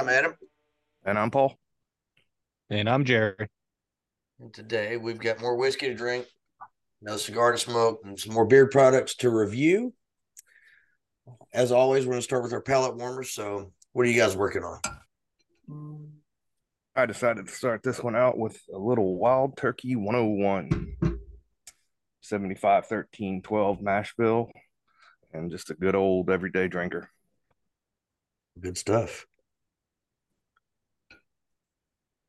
I'm Adam. And I'm Paul. And I'm Jerry. And today we've got more whiskey to drink, no cigar to smoke, and some more beer products to review. As always, we're going to start with our palate warmers. So what are you guys working on? I decided to start this one out with a little Wild Turkey 101. 75-13-12 mash bill, and just a good old everyday drinker. Good stuff.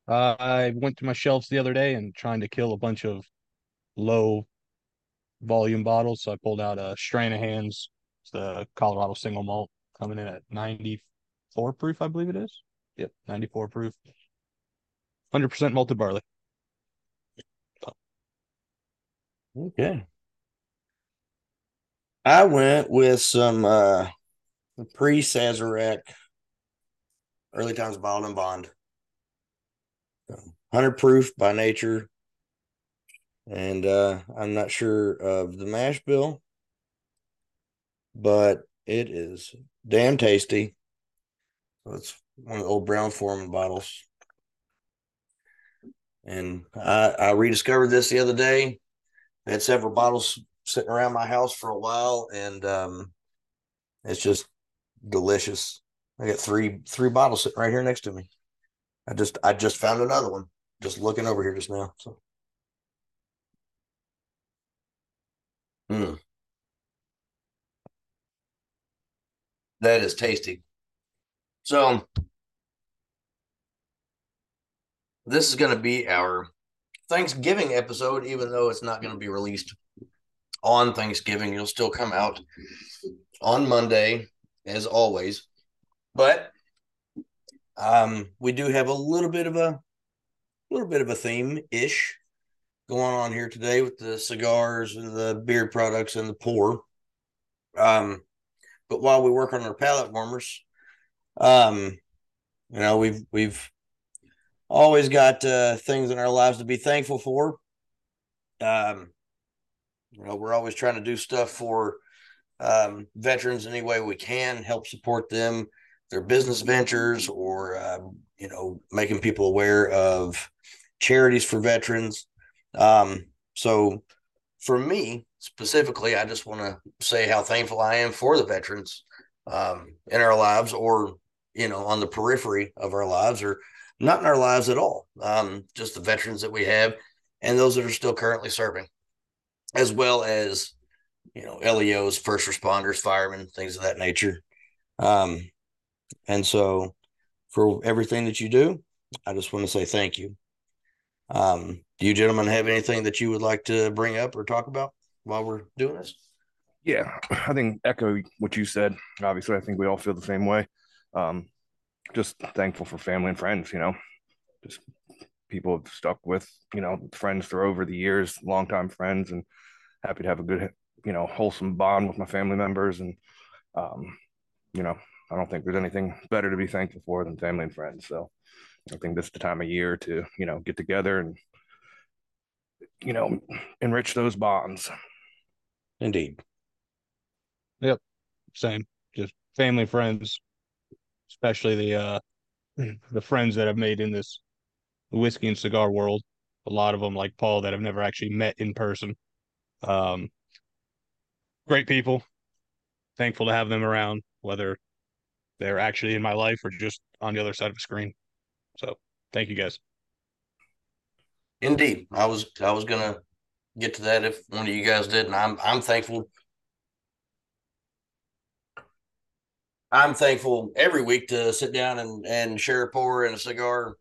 I went to my shelves the other day and trying to kill a bunch of low volume bottles, so I pulled out a Stranahan's, the Colorado single malt, coming in at 94 proof, I believe it is. Yep, 94 proof. 100% malted barley. Okay. I went with some pre-Sazerac Early Times bottled and bond. 100 proof by nature. And I'm not sure of the mash bill, but it is damn tasty. So it's one of the old Brown Forman bottles. And I rediscovered this the other day. I had several bottles sitting around my house for a while, and it's just delicious. I got three bottles sitting right here next to me. I just found another one just looking over here just now. So, That is tasty. So this is going to be our Thanksgiving episode, even though it's not going to be released on Thanksgiving. It'll still come out on Monday, as always. But we do have a little bit of a theme-ish going on here today with the cigars and the beer products and the pour. But while we work on our palate warmers, we've always got things in our lives to be thankful for. We're always trying to do stuff for veterans any way we can, help support them, their business ventures, or making people aware of charities for veterans. So for me specifically, I just want to say how thankful I am for the veterans in our lives, or on the periphery of our lives, or not in our lives at all, just the veterans that we have and those that are still currently serving, as well as, LEOs, first responders, firemen, things of that nature. And so for everything that you do, I just want to say thank you. Do you gentlemen have anything that you would like to bring up or talk about while we're doing this? Yeah, I think echo what you said. Obviously, I think we all feel the same way. Just thankful for family and friends, just people have stuck with, friends through over the years, longtime friends, and happy to have a good, wholesome bond with my family members. And, I don't think there's anything better to be thankful for than family and friends. So I think this is the time of year to, get together and, enrich those bonds. Indeed. Yep. Same. Just family, friends. Especially the friends that I've made in this whiskey and cigar world. A lot of them, like Paul, that I've never actually met in person. Great people. Thankful to have them around, whether they're actually in my life or just on the other side of a screen. So, thank you guys. Indeed, I was gonna get to that if one of you guys didn't. I'm thankful. I'm thankful every week to sit down and share a pour and a cigar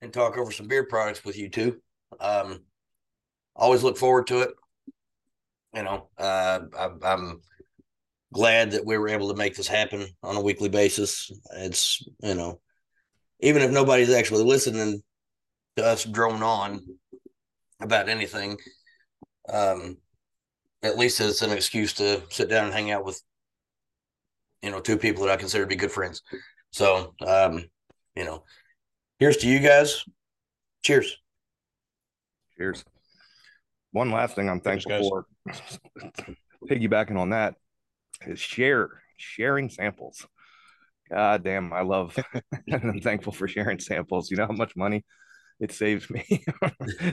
and talk over some beer products with you two. Always look forward to it. I'm glad that we were able to make this happen on a weekly basis. It's, even if nobody's actually listening to us drone on about anything, at least it's an excuse to sit down and hang out with two people that I consider to be good friends. So, here's to you guys. Cheers. Cheers. One last thing I'm thankful for, piggybacking on that, is sharing samples. God damn, I love, and I'm thankful for sharing samples. You know how much money it saves me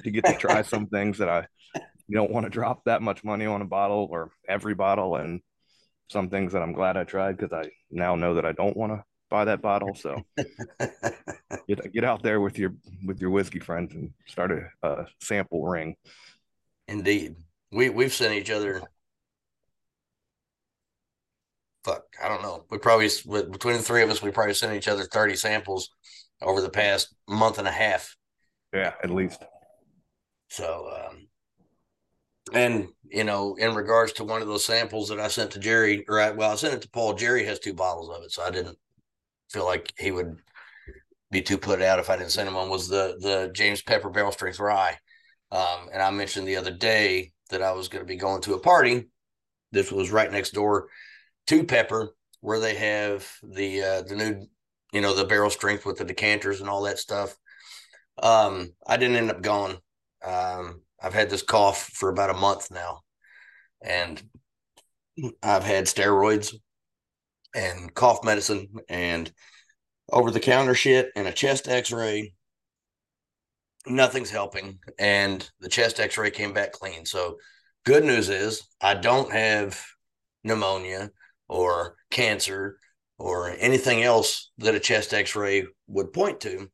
to get to try some things that I don't want to drop that much money on a bottle or every bottle, and some things that I'm glad I tried because I now know that I don't want to buy that bottle. So get out there with your whiskey friends and start a sample ring. Indeed. We've sent each other, fuck, I don't know. We probably, between the three of us, we probably sent each other 30 samples over the past month and a half. Yeah, at least. So, and, you know, in regards to one of those samples that I sent to Jerry, right? Well, I sent it to Paul. Jerry has two bottles of it, so I didn't feel like he would be too put out if I didn't send him one, was the James Pepper Barrel Strength Rye. And I mentioned the other day that I was going to be going to a party. This was right next door to Pepper, where they have the new, you know, the barrel strength with the decanters and all that stuff. I didn't end up going. I've had this cough for about a month now, and I've had steroids and cough medicine and over-the-counter shit and a chest x-ray. Nothing's helping, and the chest x-ray came back clean. So good news is I don't have pneumonia or cancer or anything else that a chest x-ray would point to.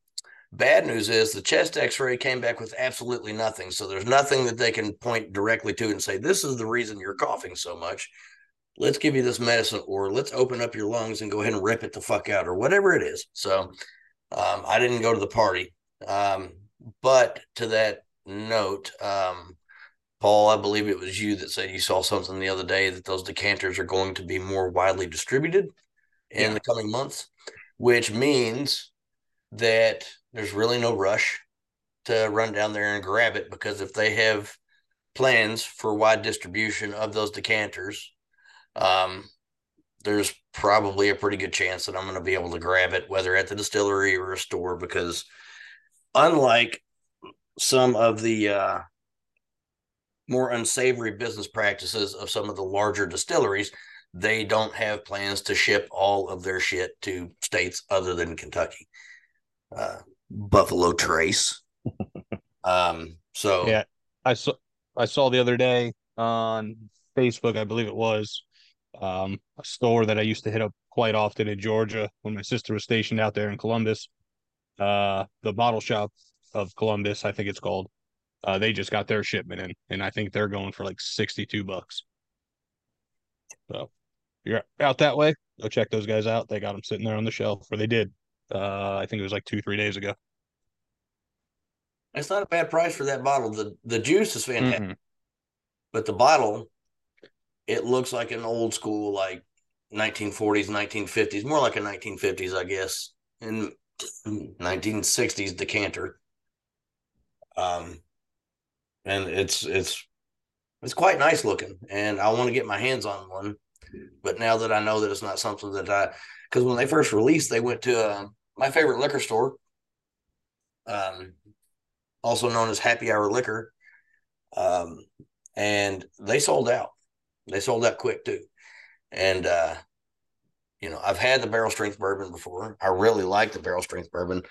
Bad news is the chest x-ray came back with absolutely nothing. So there's nothing that they can point directly to and say, this is the reason you're coughing so much. Let's give you this medicine, or let's open up your lungs and go ahead and rip it the fuck out, or whatever it is. So I didn't go to the party. But to that note, Paul, I believe it was you that said you saw something the other day that those decanters are going to be more widely distributed in the coming months, which means that there's really no rush to run down there and grab it, because if they have plans for wide distribution of those decanters, there's probably a pretty good chance that I'm going to be able to grab it, whether at the distillery or a store, because unlike some of the more unsavory business practices of some of the larger distilleries, they don't have plans to ship all of their shit to states other than Kentucky. Buffalo Trace. So yeah, I saw the other day on Facebook, I believe it was, a store that I used to hit up quite often in Georgia when my sister was stationed out there in Columbus. The Bottle Shop of Columbus, I think it's called. They just got their shipment in, and I think they're going for like $62. So if you're out that way, go check those guys out. They got them sitting there on the shelf, or they did. I think it was like 2-3 days ago. It's not a bad price for that bottle. The juice is fantastic, but the bottle, it looks like an old school, like 1940s, 1950s, more like a 1950s, I guess, and 1960s decanter. And it's quite nice looking, and I want to get my hands on one. But now that I know that it's not something that I, because when they first released, they went to my favorite liquor store, also known as Happy Hour Liquor, and they sold out. They sold out quick too. And you know, I've had the barrel strength bourbon before. I really like the barrel strength bourbon.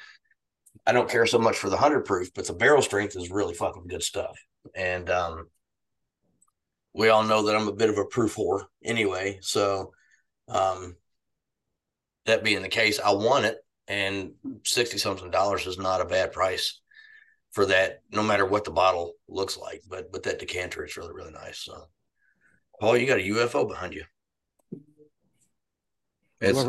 I don't care so much for the 100 proof, but the barrel strength is really fucking good stuff. And we all know that I'm a bit of a proof whore anyway. So that being the case, I want it, and $60-something is not a bad price for that, no matter what the bottle looks like. But with that decanter, it's really, really nice. So, Paul, you got a UFO behind you. It's,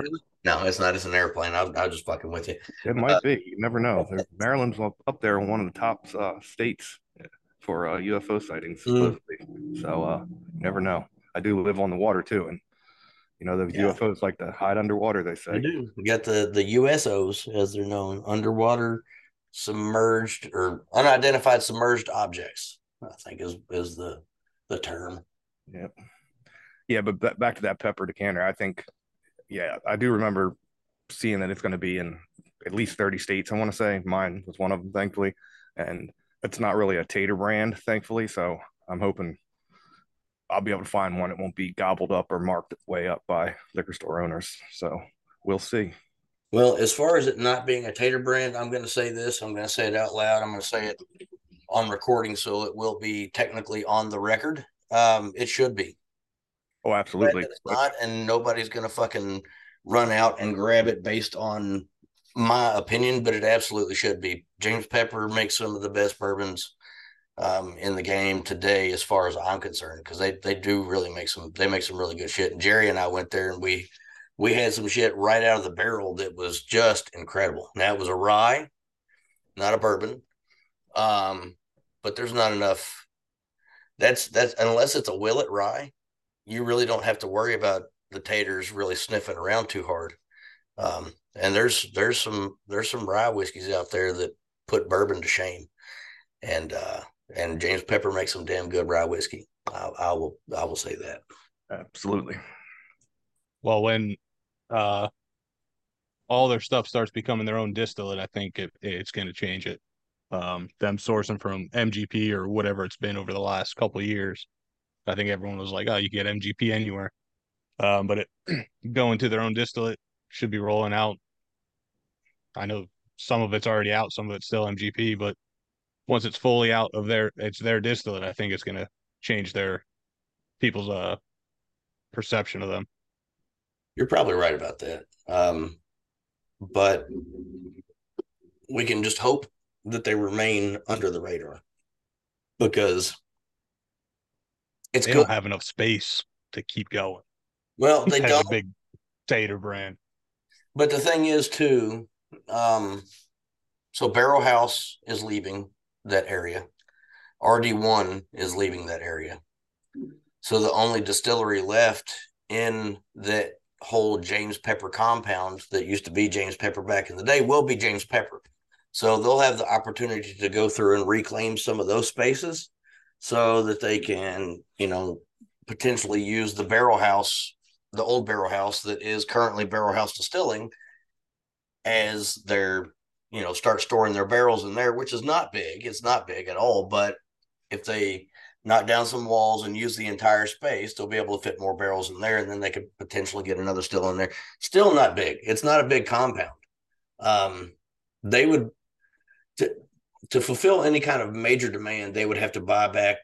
no, it's not. It's an airplane. I'll just fucking with you. It might be. You never know. Maryland's up there in one of the top states for UFO sightings, supposedly. So never know. I do live on the water, too. And, you know, the UFOs like to hide underwater, they say. They do. We got the USOs, as they're known, underwater submerged or unidentified submerged objects, I think is the term. Yep. Yeah, but back to that Pepper decanter, I think. Yeah, I do remember seeing that it's going to be in at least 30 states, I want to say. Mine was one of them, thankfully. And it's not really a tater brand, thankfully. So I'm hoping I'll be able to find one. It won't be gobbled up or marked way up by liquor store owners. So we'll see. Well, as far as it not being a tater brand, I'm going to say this. I'm going to say it out loud. I'm going to say it on recording, so it will be technically on the record. It should be. Oh, absolutely. It's not, and nobody's going to fucking run out and grab it based on my opinion, but it absolutely should be. James Pepper makes some of the best bourbons in the game today, as far as I'm concerned, because they do really make some, they make some really good shit. And Jerry and I went there, and we had some shit right out of the barrel that was just incredible. Now, it was a rye, not a bourbon, but there's not enough. That's unless it's a Willett rye, you really don't have to worry about the taters really sniffing around too hard. And there's some rye whiskeys out there that put bourbon to shame, and James Pepper makes some damn good rye whiskey. I will say that. Absolutely. Well, when all their stuff starts becoming their own distillate, I think it's going to change it. Them sourcing from MGP or whatever it's been over the last couple of years, I think everyone was like, oh, you can get MGP anywhere. But it going to their own distillate should be rolling out. I know some of it's already out, some of it's still MGP, but once it's fully out of their distillate, I think it's going to change their people's perception of them. You're probably right about that. But we can just hope that they remain under the radar, because they don't have enough space to keep going. Well, they don't. A big tater brand. But the thing is, too, so Barrelhouse is leaving that area. RD1 is leaving that area. So the only distillery left in that whole James Pepper compound that used to be James Pepper back in the day will be James Pepper. So they'll have the opportunity to go through and reclaim some of those spaces so that they can, potentially use the Barrelhouse, the old Barrelhouse that is currently Barrelhouse Distilling, as their, start storing their barrels in there, which is not big. It's not big at all. But if they knock down some walls and use the entire space, they'll be able to fit more barrels in there, and then they could potentially get another still in there. Still not big. It's not a big compound. They would, to fulfill any kind of major demand, they would have to buy back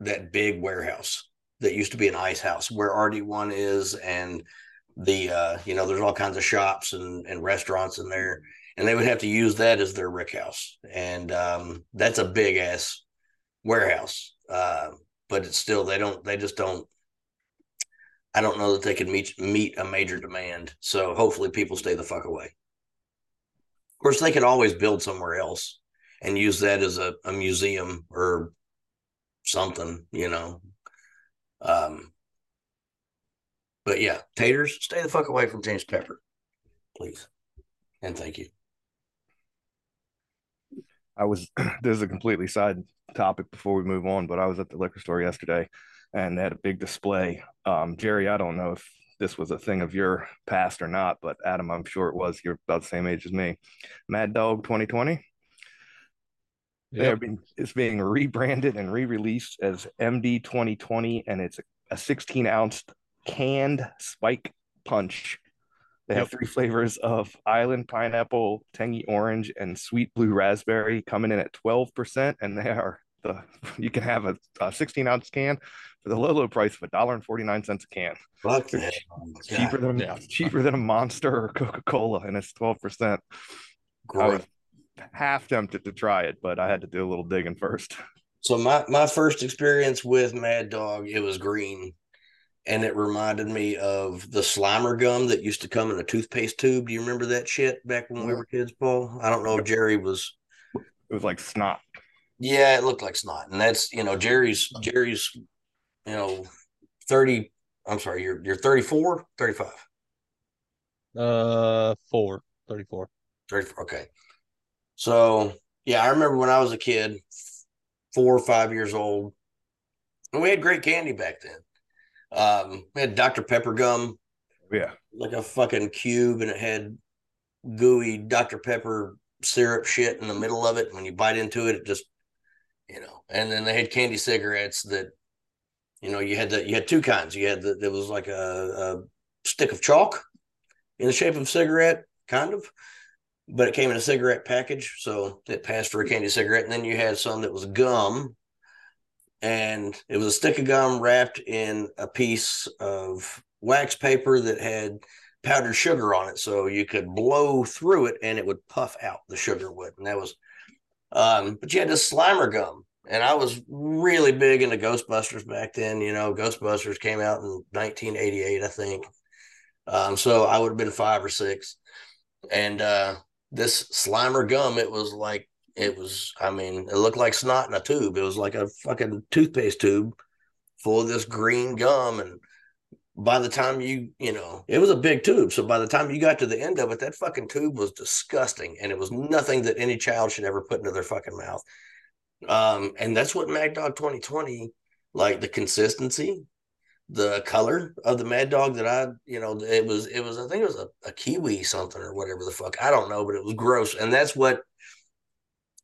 that big warehouse that used to be an ice house where RD1 is, and the, there's all kinds of shops and restaurants in there, and they would have to use that as their rick house. And that's a big ass warehouse, but it's still, I don't know that they can meet a major demand. So hopefully people stay the fuck away. Of course, they could always build somewhere else and use that as a museum or something, but yeah, taters, stay the fuck away from James Pepper, please, and thank you. This is a completely side topic before we move on, but I was at the liquor store yesterday, and they had a big display. Jerry, I don't know if this was a thing of your past or not, but Adam, I'm sure it was. You're about the same age as me. Mad Dog 2020. Yep. It's being rebranded and re-released as MD 2020, and it's a 16-ounce canned spike punch. They have three flavors of island pineapple, tangy orange, and sweet blue raspberry, coming in at 12%, and they are you can have a 16-ounce can for the low price of $1.49 a can. Cheaper than a Monster or Coca-Cola, and it's 12%. Great. Half tempted to try it, but I had to do a little digging first. So my first experience with Mad Dog, it was green, and it reminded me of the Slimer gum that used to come in a toothpaste tube. Do you remember that shit back when we were kids, Paul? I don't know if Jerry was. It was like snot. Yeah, it looked like snot, and that's Jerry's 30. I'm sorry, you're 34, 35. 34. 34. Okay. So, yeah, I remember when I was a kid, 4 or 5 years old, and we had great candy back then. We had Dr. Pepper gum. Yeah. Like a fucking cube, and it had gooey Dr. Pepper syrup shit in the middle of it. And when you bite into it, it just, and then they had candy cigarettes that, you had two kinds. You had that was like a stick of chalk, in the shape of a cigarette, kind of, but it came in a cigarette package, so it passed for a candy cigarette. And then you had some that was gum, and it was a stick of gum wrapped in a piece of wax paper that had powdered sugar on it, so you could blow through it and it would puff out, the sugar would. And that was but you had this Slimer gum, and I was really big into Ghostbusters back then. You know, Ghostbusters came out in 1988, I think. So I would have been 5 or 6. And this Slimer gum, it looked like snot in a tube. It was like a fucking toothpaste tube full of this green gum. And by the time it was a big tube. So by the time you got to the end of it, that fucking tube was disgusting. And it was nothing that any child should ever put into their fucking mouth. And that's what Mad Dog 2020, like the consistency, the color of the Mad Dog that I think it was a kiwi something or whatever the fuck. I don't know, but it was gross. And that's what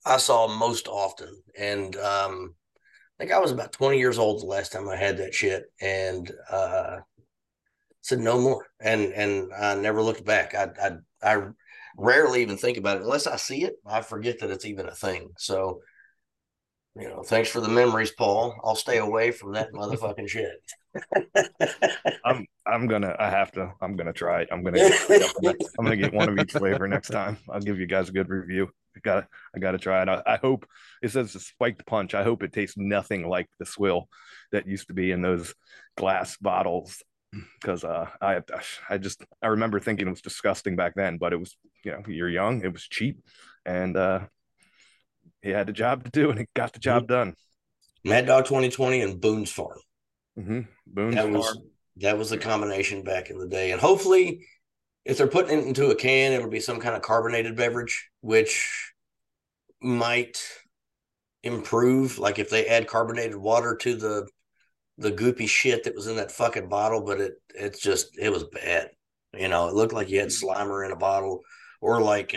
I saw most often. And, I think I was about 20 years old the last time I had that shit. And, said no more. And I never looked back. I rarely even think about it. Unless I see it, I forget that it's even a thing. So, thanks for the memories, Paul. I'll stay away from that motherfucking shit. I'm gonna try it. I'm gonna get one of each flavor next time. I'll give you guys a good review. I gotta try it. I hope it says the spiked punch. I hope it tastes nothing like the swill that used to be in those glass bottles. Because I remember thinking it was disgusting back then, but it was, you're young, it was cheap, and he had a job to do, and it got the job done. Mad Dog 2020 and Boone's Farm. Mm-hmm. That was a combination back in the day, and hopefully, if they're putting it into a can, it'll be some kind of carbonated beverage, which might improve. Like if they add carbonated water to the goopy shit that was in that fucking bottle, but it was bad. It looked like you had Slimer in a bottle, or like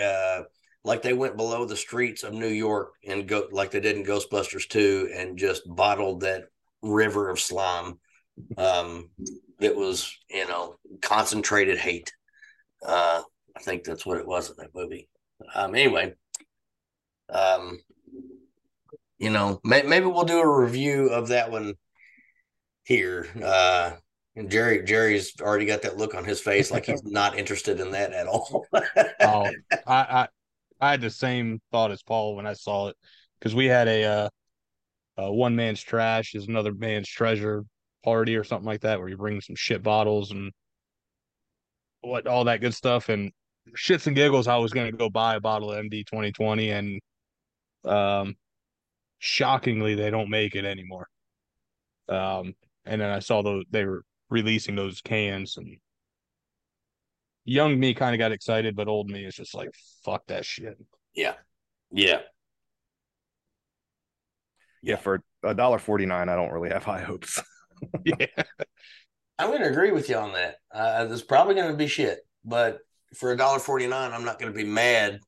they went below the streets of New York and go like they did in Ghostbusters 2 and just bottled that river of slime. It was, concentrated hate. I think that's what it was in that movie. Maybe we'll do a review of that one here. And Jerry's already got that look on his face like he's not interested in that at all. Oh, I had the same thought as Paul when I saw it, because we had a one man's trash is another man's treasure party or something like that, where you bring some shit bottles and what all that good stuff, and shits and giggles I was going to go buy a bottle of MD 2020, and shockingly they don't make it anymore. And then I saw they were releasing those cans, and young me kind of got excited, but old me is just like, fuck that shit. Yeah. For $1.49, I don't really have high hopes. Yeah, I'm going to agree with you on that. There's probably going to be shit, but for $1.49, I'm not going to be mad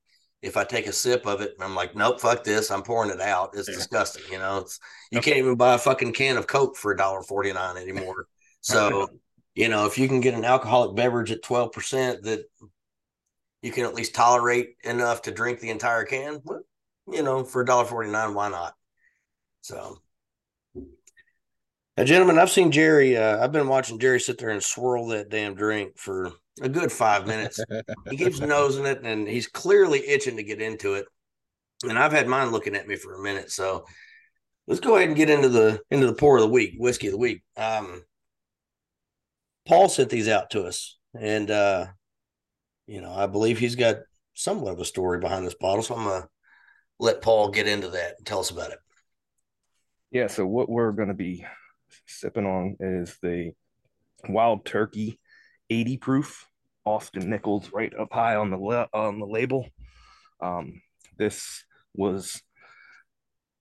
if I take a sip of it and I'm like, nope, fuck this. I'm pouring it out. It's disgusting. You can't even buy a fucking can of Coke for $1.49 anymore. So, if you can get an alcoholic beverage at 12% that you can at least tolerate enough to drink the entire can, well, for $1.49, why not? So, now, gentlemen, I've seen Jerry. I've been watching Jerry sit there and swirl that damn drink for a good 5 minutes. He keeps nosing it, and he's clearly itching to get into it. And I've had mine looking at me for a minute. So let's go ahead and get into the pour of the week, whiskey of the week. Paul sent these out to us, and I believe he's got somewhat of a story behind this bottle. So I'm gonna let Paul get into that and tell us about it. Yeah. So what we're gonna be sipping on is the Wild Turkey 80 proof, Austin Nichols, right up high on the label. This was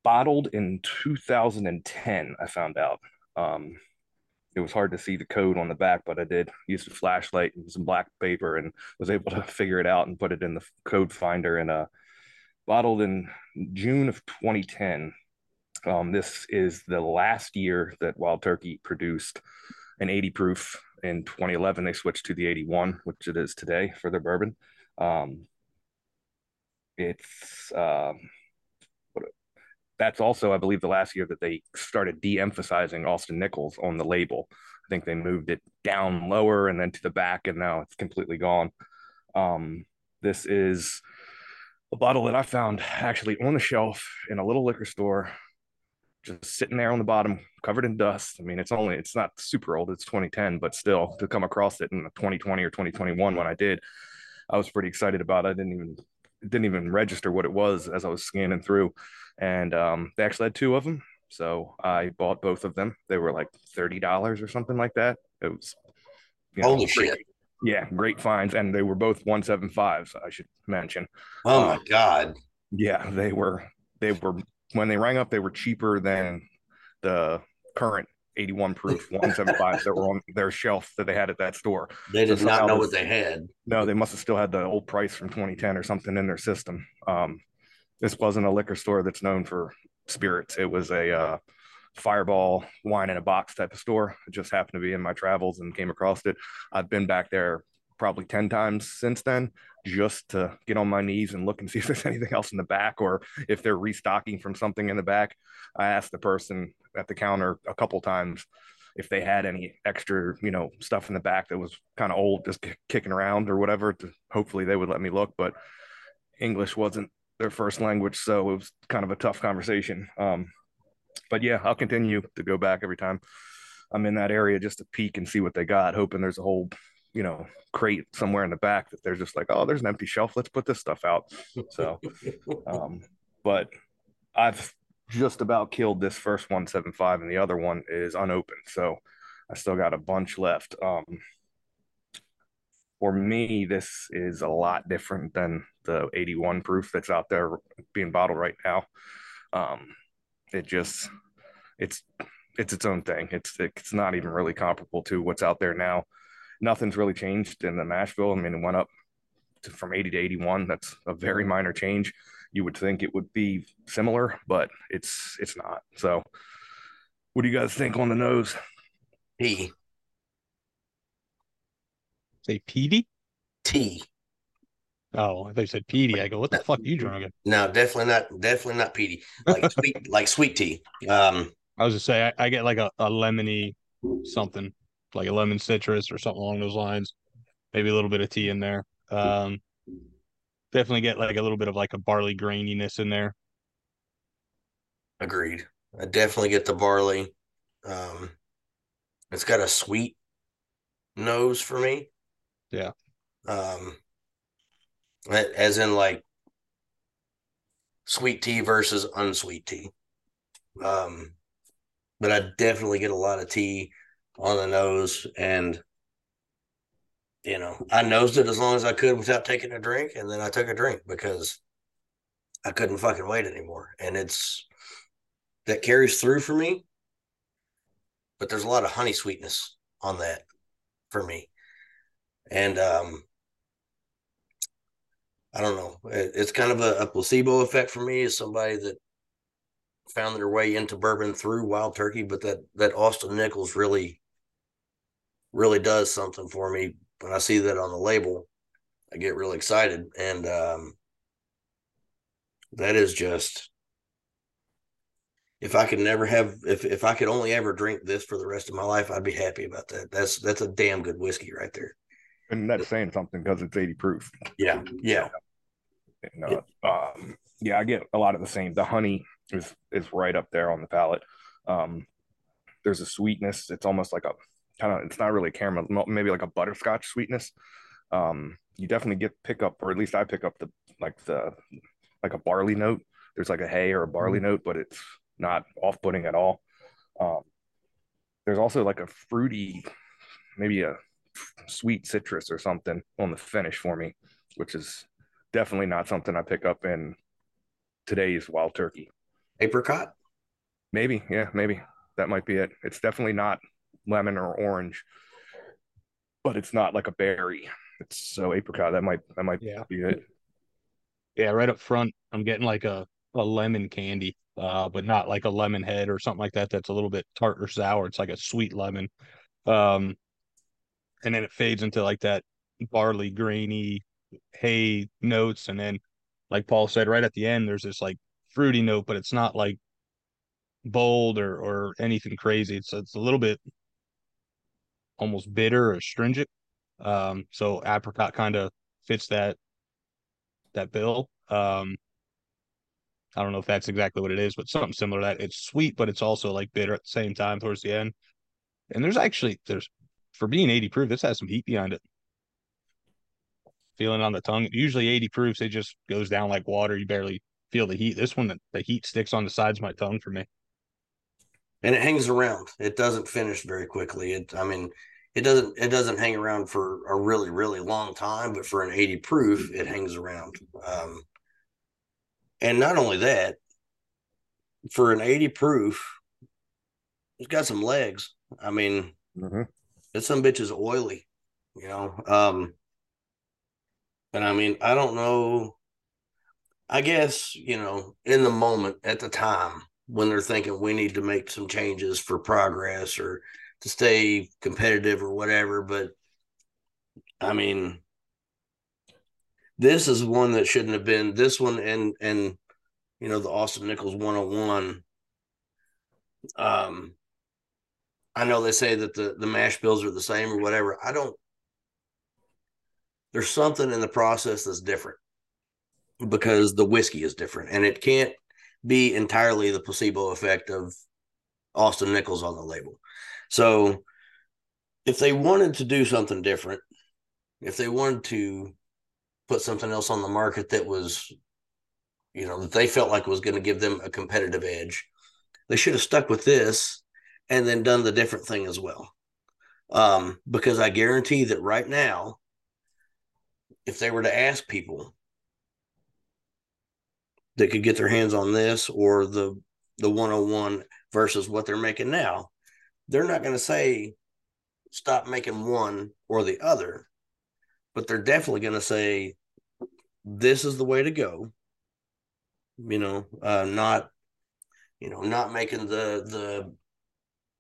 bottled in 2010, I found out. It was hard to see the code on the back, but I did use a flashlight and some black paper and was able to figure it out and put it in the code finder. And bottled in June of 2010. This is the last year that Wild Turkey produced an 80 proof in 2011, they switched to the 81, which it is today for their bourbon. That's also, I believe, the last year that they started de-emphasizing Austin Nichols on the label. I think they moved it down lower and then to the back, and now it's completely gone. This is a bottle that I found actually on the shelf in a little liquor store, just sitting there on the bottom, covered in dust. I mean, it's not super old. It's 2010, but still, to come across it in 2020 or 2021 when I did, I was pretty excited about it. I didn't even register what it was as I was scanning through. And they actually had two of them, so I bought both of them. They were like $30 or something like that. It was, holy shit. Yeah, great finds, and they were both 175s, I should mention. Oh my god. Yeah, they were when they rang up, they were cheaper than the current 81 proof 175s that were on their shelf that they had at that store. They did not know what they had. No, they must have still had the old price from 2010 or something in their system. This wasn't a liquor store that's known for spirits. It was a Fireball wine in a box type of store. It just happened to be in my travels and came across it. I've been back there probably 10 times since then, just to get on my knees and look and see if there's anything else in the back, or if they're restocking from something in the back. I asked the person at the counter a couple times if they had any extra, stuff in the back that was kind of old, just kicking around or whatever. Hopefully they would let me look, but English wasn't their first language, so it was kind of a tough conversation. But yeah, I'll continue to go back every time I'm in that area just to peek and see what they got, hoping there's a whole, crate somewhere in the back that they're just like, oh, there's an empty shelf, let's put this stuff out. So, but I've just about killed this first 175, and the other one is unopened, so I still got a bunch left. For me, this is a lot different than the 81 proof that's out there being bottled right now. It's its own thing. It's not even really comparable to what's out there now. Nothing's really changed in the Nashville. I mean, it went up from 80 to 81. That's a very minor change. You would think it would be similar, but it's not. So what do you guys think on the nose? P. Say PD? T. Oh, I thought you said peaty. I go, what the fuck are you drinking? No, definitely not peaty. Like sweet, like sweet tea. I was just saying, I get like a lemony something, like a lemon citrus or something along those lines. Maybe a little bit of tea in there. Definitely get like a little bit of like a barley graininess in there. Agreed. I definitely get the barley. It's got a sweet nose for me. Yeah. As in like sweet tea versus unsweet tea. But I definitely get a lot of tea on the nose, and, I nosed it as long as I could without taking a drink. And then I took a drink because I couldn't fucking wait anymore. And that carries through for me, but there's a lot of honey sweetness on that for me. And, I don't know. It's kind of a placebo effect for me as somebody that found their way into bourbon through Wild Turkey, but that Austin Nichols really, really does something for me. When I see that on the label, I get really excited. And that is just, if I could only ever drink this for the rest of my life, I'd be happy about that. That's a damn good whiskey right there. And that's saying something because it's 80 proof. Yeah, yeah. And, yeah, I get a lot of the same. The honey is right up there on the palate. There's a sweetness. It's almost like a kind of, it's not really caramel, maybe like a butterscotch sweetness. You definitely pick up, or at least I pick up like a barley note. There's like a hay or a barley note, but it's not off-putting at all. There's also like a fruity, maybe a sweet citrus or something on the finish for me, which is definitely not something I pick up in today's Wild Turkey. Apricot? Maybe. Yeah, maybe. That might be it. It's definitely not lemon or orange, but it's not like a berry. It's so apricot. That might be it. Yeah, right up front, I'm getting like a lemon candy, but not like a lemon head or something like that that's a little bit tart or sour. It's like a sweet lemon. and then it fades into like that barley, grainy, hay notes. And then, like Paul said, right at the end, there's this like fruity note, but it's not like bold or anything crazy. It's a little bit almost bitter or astringent. So apricot kind of fits that bill. I don't know if that's exactly what it is, but something similar to that. It's sweet, but it's also like bitter at the same time towards the end. And there's for being 80 proof, this has some heat behind it. Feeling on the tongue. Usually 80 proofs, it just goes down like water. You barely feel the heat. This one, the heat sticks on the sides of my tongue for me. And it hangs around. It doesn't finish very quickly. It doesn't hang around for a really, really long time, but for an 80 proof, it hangs around. And not only that, for an 80 proof, it's got some legs. I mean, It's some bitch is oily, you know. And I mean, I don't know. I guess, you know, in the moment at the time when they're thinking we need to make some changes for progress or to stay competitive or whatever. But I mean, this is one that shouldn't have been. This one and you know, the Austin Nichols 101. I know they say that the mash bills are the same or whatever. There's something in the process that's different because the whiskey is different, and it can't be entirely the placebo effect of Austin Nichols on the label. So if they wanted to do something different, if they wanted to put something else on the market that was, you know, that they felt like was going to give them a competitive edge, they should have stuck with this and then done the different thing as well. Because I guarantee that right now, if they were to ask people that could get their hands on this or the 101 versus what they're making now, they're not going to say stop making one or the other, but they're definitely going to say this is the way to go. You know, not making the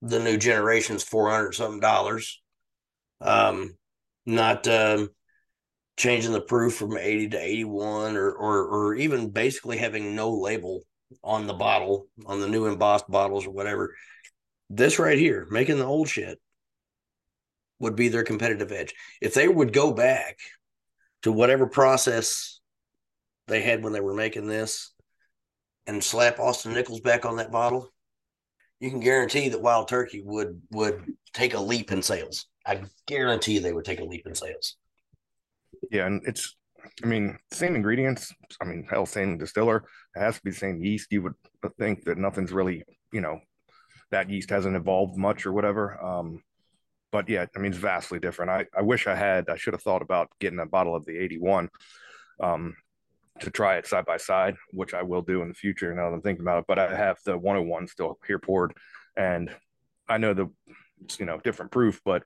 new generation's $400-something, not changing the proof from 80 to 81 or even basically having no label on the bottle, on the new embossed bottles or whatever. This right here, making the old shit, would be their competitive edge. If they would go back to whatever process they had when they were making this and slap Austin Nichols back on that bottle, you can guarantee that Wild Turkey would take a leap in sales. I guarantee they would take a leap in sales. Yeah, and it's, I mean, same ingredients. I mean, hell, same distiller. It has to be the same yeast. You would think that nothing's really, you know, that yeast hasn't evolved much or whatever. But yeah, I mean, it's vastly different. I wish I should have thought about getting a bottle of the 81 to try it side by side, which I will do in the future now that I'm thinking about it. But I have the 101 still here poured. And I know different proof, but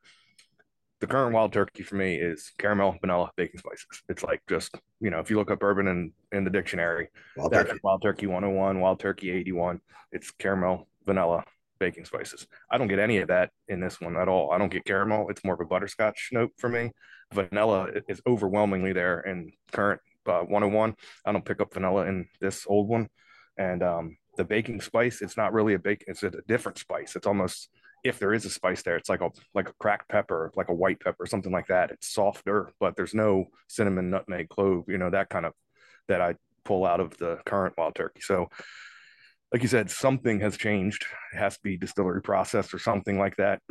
the current Wild Turkey for me is caramel, vanilla, baking spices. It's like just, you know, if you look up bourbon in the dictionary, that's Wild Turkey 101, Wild Turkey 81, it's caramel, vanilla, baking spices. I don't get any of that in this one at all. I don't get caramel. It's more of a butterscotch note for me. Vanilla is overwhelmingly there in current 101. I don't pick up vanilla in this old one. And the baking spice, it's not really it's a different spice. It's almost, if there is a spice there, it's like a cracked pepper, like a white pepper, something like that. It's softer, but there's no cinnamon, nutmeg, clove, you know, that kind of, that I pull out of the current Wild Turkey. So like you said, something has changed. It has to be distillery process or something like that.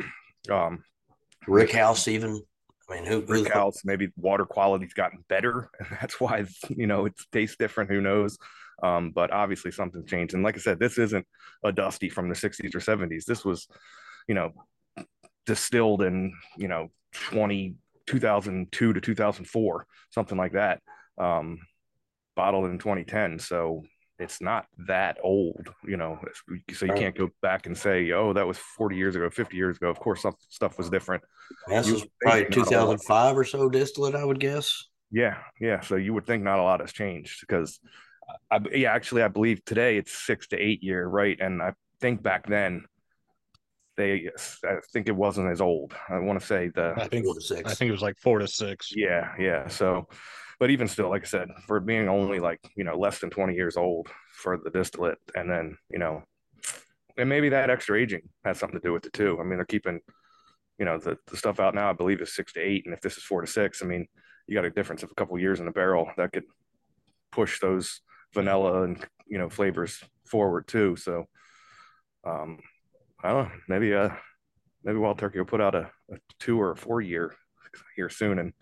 Rick House, even. I mean, Rick House, maybe water quality's gotten better. And that's why, you know, it tastes different. Who knows? But obviously something's changed. And like I said, this isn't a Dusty from the 60s or 70s. This was, you know, distilled in, you know, 2002 to 2004, something like that. Bottled in 2010. So it's not that old, you know, so you can't go back and say, oh, that was 40 years ago, 50 years ago. Of course, stuff was different. This was probably 2005 or so distillate, I would guess. Yeah, yeah. So you would think not a lot has changed because, I believe today it's 6 to 8 year, right? And I think back then they, I think it wasn't as old. I want to say the, I think 4 to 6. I think it was like 4 to 6. Yeah, yeah. So, but even still, like I said, for being only like, you know, less than 20 years old for the distillate, and then, you know, and maybe that extra aging has something to do with it too. I mean, they're keeping, you know, the stuff out now, I believe, is 6 to 8, and if this is 4 to 6, I mean, you got a difference of a couple of years in the barrel that could push those vanilla and, you know, flavors forward too. So, I don't know, maybe maybe Wild Turkey will put out a 2 or a 4 year here soon and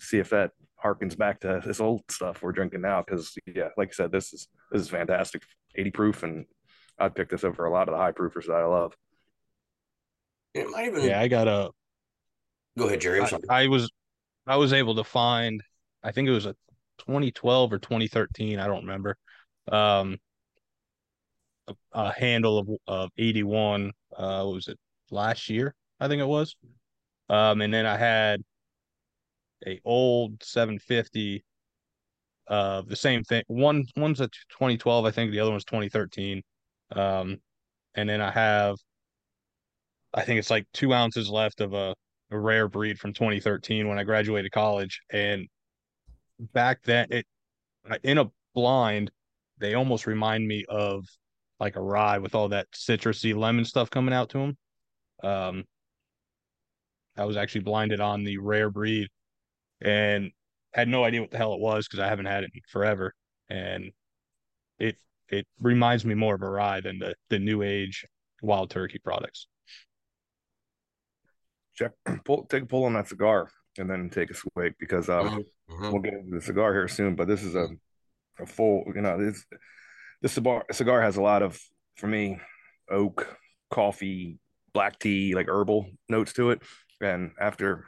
see if that harkens back to this old stuff we're drinking now. Because yeah, like I said, this is fantastic, 80 proof, and I'd pick this over a lot of the high proofers that I love. It might even... Yeah, I got a... Go ahead, Jerry. I was able to find, I think it was a 2012 or 2013, I don't remember, a handle of 81, what was it, last year, I think it was. And then I had a old 750 of the same thing. One's a 2012, I think, the other one's 2013. And then I have, I think it's like 2 ounces left of a rare breed from 2013 when I graduated college. And back then, in a blind, they almost remind me of like a rye with all that citrusy lemon stuff coming out to them. I was actually blinded on the rare breed and had no idea what the hell it was because I haven't had it in forever. And it reminds me more of a rye than the new age Wild Turkey products. Take a pull on that cigar and then take a swig, because we'll get into the cigar here soon. But this is a full, you know, this cigar has a lot of, for me, oak, coffee, black tea, like herbal notes to it. And after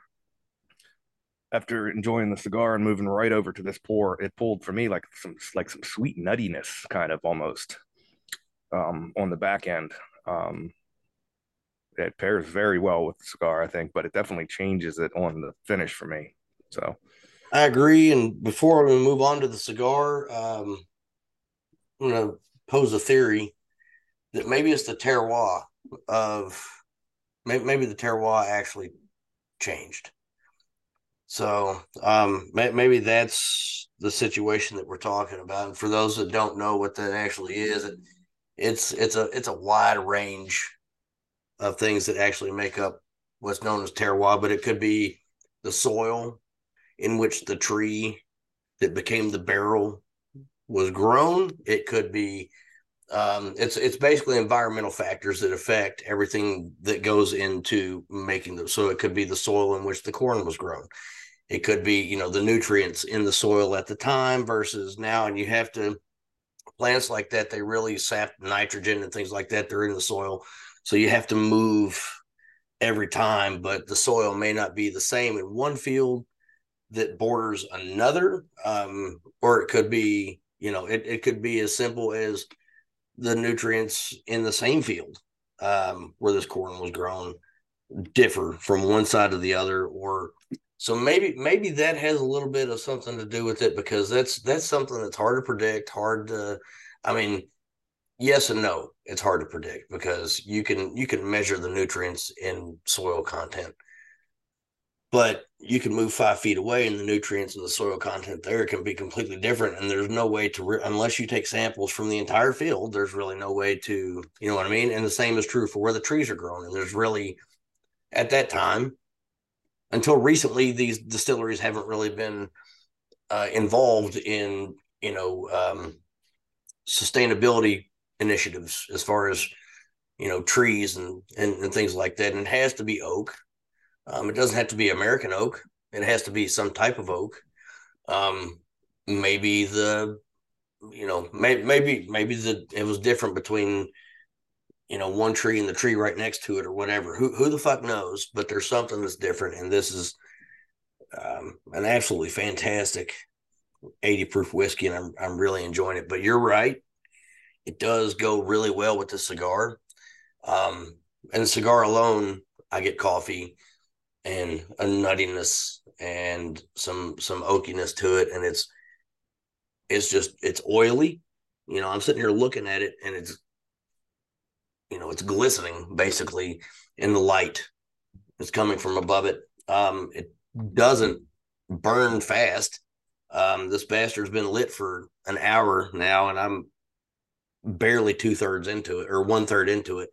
enjoying the cigar and moving right over to this pour, it pulled for me like some sweet nuttiness kind of almost on the back end. It pairs very well with the cigar, I think, but it definitely changes it on the finish for me. So I agree. And before we move on to the cigar, I'm going to pose a theory that maybe it's the terroir of, maybe the terroir actually changed. So maybe that's the situation that we're talking about. And for those that don't know what that actually is, it's a wide range of things that actually make up what's known as terroir, but it could be the soil in which the tree that became the barrel was grown. It could be, it's basically environmental factors that affect everything that goes into making them. So it could be the soil in which the corn was grown. It could be, you know, the nutrients in the soil at the time versus now. And you have to, plants like that, they really sap nitrogen and things like that. They're in the soil. So you have to move every time, but the soil may not be the same in one field that borders another. Or it could be, you know, it could be as simple as the nutrients in the same field where this corn was grown differ from one side to the other. Or so maybe that has a little bit of something to do with it, because that's something that's hard to predict, yes and no. It's hard to predict because you can measure the nutrients in soil content, but you can move 5 feet away and the nutrients and the soil content there can be completely different. And there's no way to, unless you take samples from the entire field, there's really no way to, you know what I mean? And the same is true for where the trees are grown. And there's really, at that time, until recently, these distilleries haven't really been involved in, you know, sustainability initiatives as far as, you know, trees and things like that. And it has to be oak. It doesn't have to be American oak. It has to be some type of oak. Maybe the, you know, maybe the, it was different between, you know, one tree and the tree right next to it or whatever. Who the fuck knows? But there's something that's different. And this is an absolutely fantastic 80 proof whiskey, and I'm really enjoying it. But you're right, it does go really well with the cigar. And the cigar alone, I get coffee and a nuttiness and some oakiness to it. And it's just, it's oily. You know, I'm sitting here looking at it and it's it's glistening basically in the light. It's coming from above it. It doesn't burn fast. This bastard's been lit for an hour now, and I'm barely 2/3 into it, or 1/3 into it.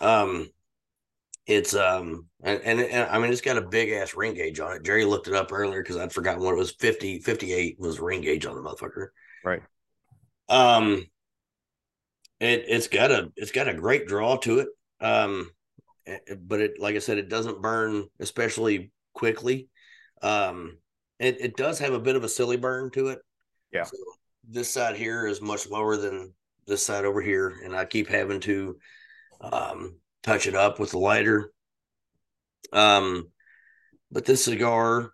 I mean, it's got a big ass ring gauge on it. Jerry looked it up earlier because I'd forgotten what it was. 58 was the ring gauge on the motherfucker. Right. It's got a great draw to it. But it, like I said, it doesn't burn especially quickly. It does have a bit of a silly burn to it. Yeah. So this side here is much lower than this side over here, and I keep having to touch it up with the lighter. But this cigar,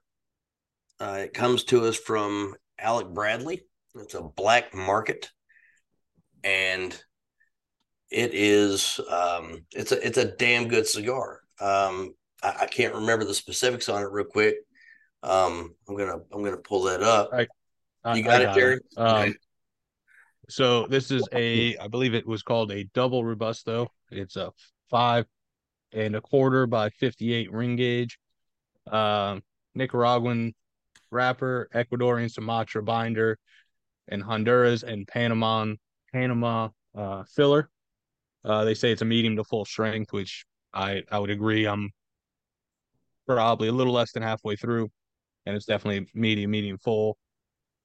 it comes to us from Alec Bradley. It's a Black Market, and it is it's a damn good cigar. I can't remember the specifics on it real quick. I'm gonna pull that up. You got it, Jerry? Okay. So this is I believe it was called a double robusto. It's a 5.25 by 58 ring gauge, Nicaraguan wrapper, Ecuadorian Sumatra binder, and Honduras and Panama filler. They say it's a medium to full strength, which I would agree. I'm probably a little less than halfway through, and it's definitely medium full.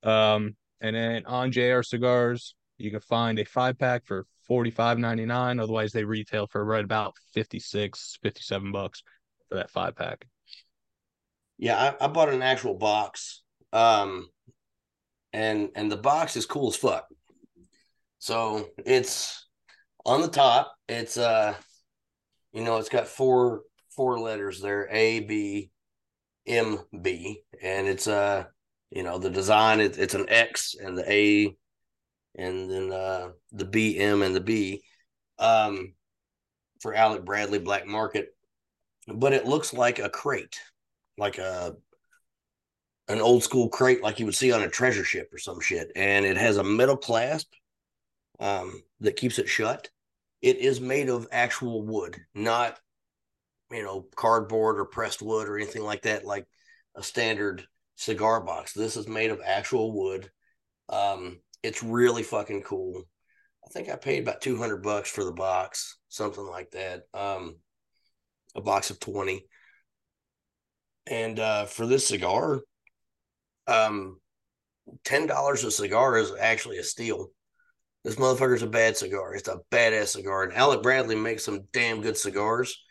And then on JR Cigars, you can find a 5-pack for $45.99. Otherwise, they retail for right about $56, $57 for that 5-pack. Yeah, I bought an actual box, and the box is cool as fuck. So it's on the top. It's it's got four letters there: A, B, M, B, and it's the design. It's an X and the A, and then the B, M, and the B, for Alec Bradley Black Market. But it looks like a crate, like an old school crate like you would see on a treasure ship or some shit. And it has a metal clasp that keeps it shut. It is made of actual wood, not, cardboard or pressed wood or anything like that, like a standard cigar box. This is made of actual wood. It's really fucking cool. I think I paid about $200 for the box, something like that. A box of 20. And for this cigar, $10 a cigar is actually a steal. This motherfucker's a bad cigar. It's a badass cigar. And Alec Bradley makes some damn good cigars.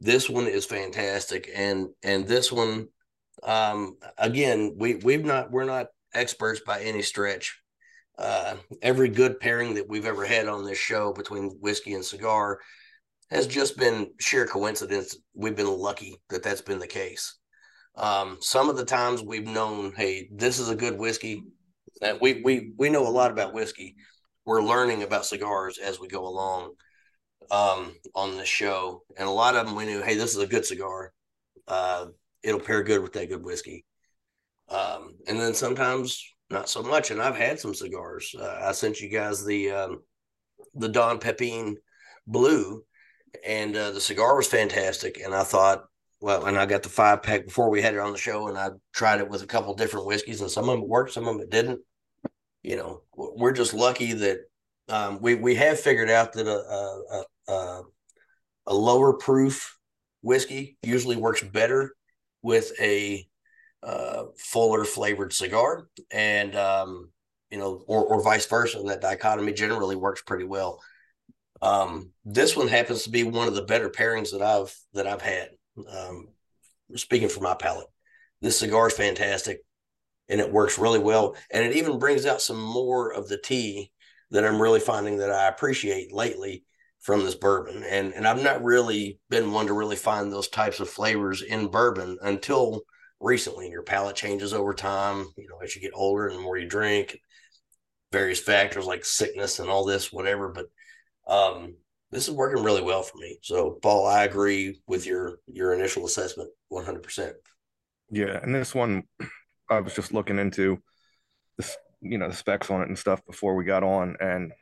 This one is fantastic. And this one, again, we're not experts by any stretch. Every good pairing that we've ever had on this show between whiskey and cigar has just been sheer coincidence. We've been lucky that that's been the case. Some of the times we've known, hey, this is a good whiskey. We know a lot about whiskey. We're learning about cigars as we go along on this show. And a lot of them we knew, hey, this is a good cigar. It'll pair good with that good whiskey. And then sometimes not so much. And I've had some cigars. I sent you guys the Don Pepin Blue, and the cigar was fantastic. And I thought, well, and I got the 5-pack before we had it on the show, and I tried it with a couple different whiskeys, and some of them worked, some of them didn't. We're just lucky that we have figured out that a lower proof whiskey usually works better with a fuller flavored cigar, and or vice versa. And that dichotomy generally works pretty well. This one happens to be one of the better pairings that I've had. Speaking for my palate, this cigar is fantastic, and it works really well. And it even brings out some more of the tea that I'm really finding that I appreciate lately from this bourbon. And I've not really been one to really find those types of flavors in bourbon until recently. Your palate changes over time, as you get older and the more you drink, various factors like sickness and all this, whatever. But this is working really well for me. So, Paul, I agree with your initial assessment 100%. Yeah, and this one, I was just looking into the specs on it and stuff before we got on, and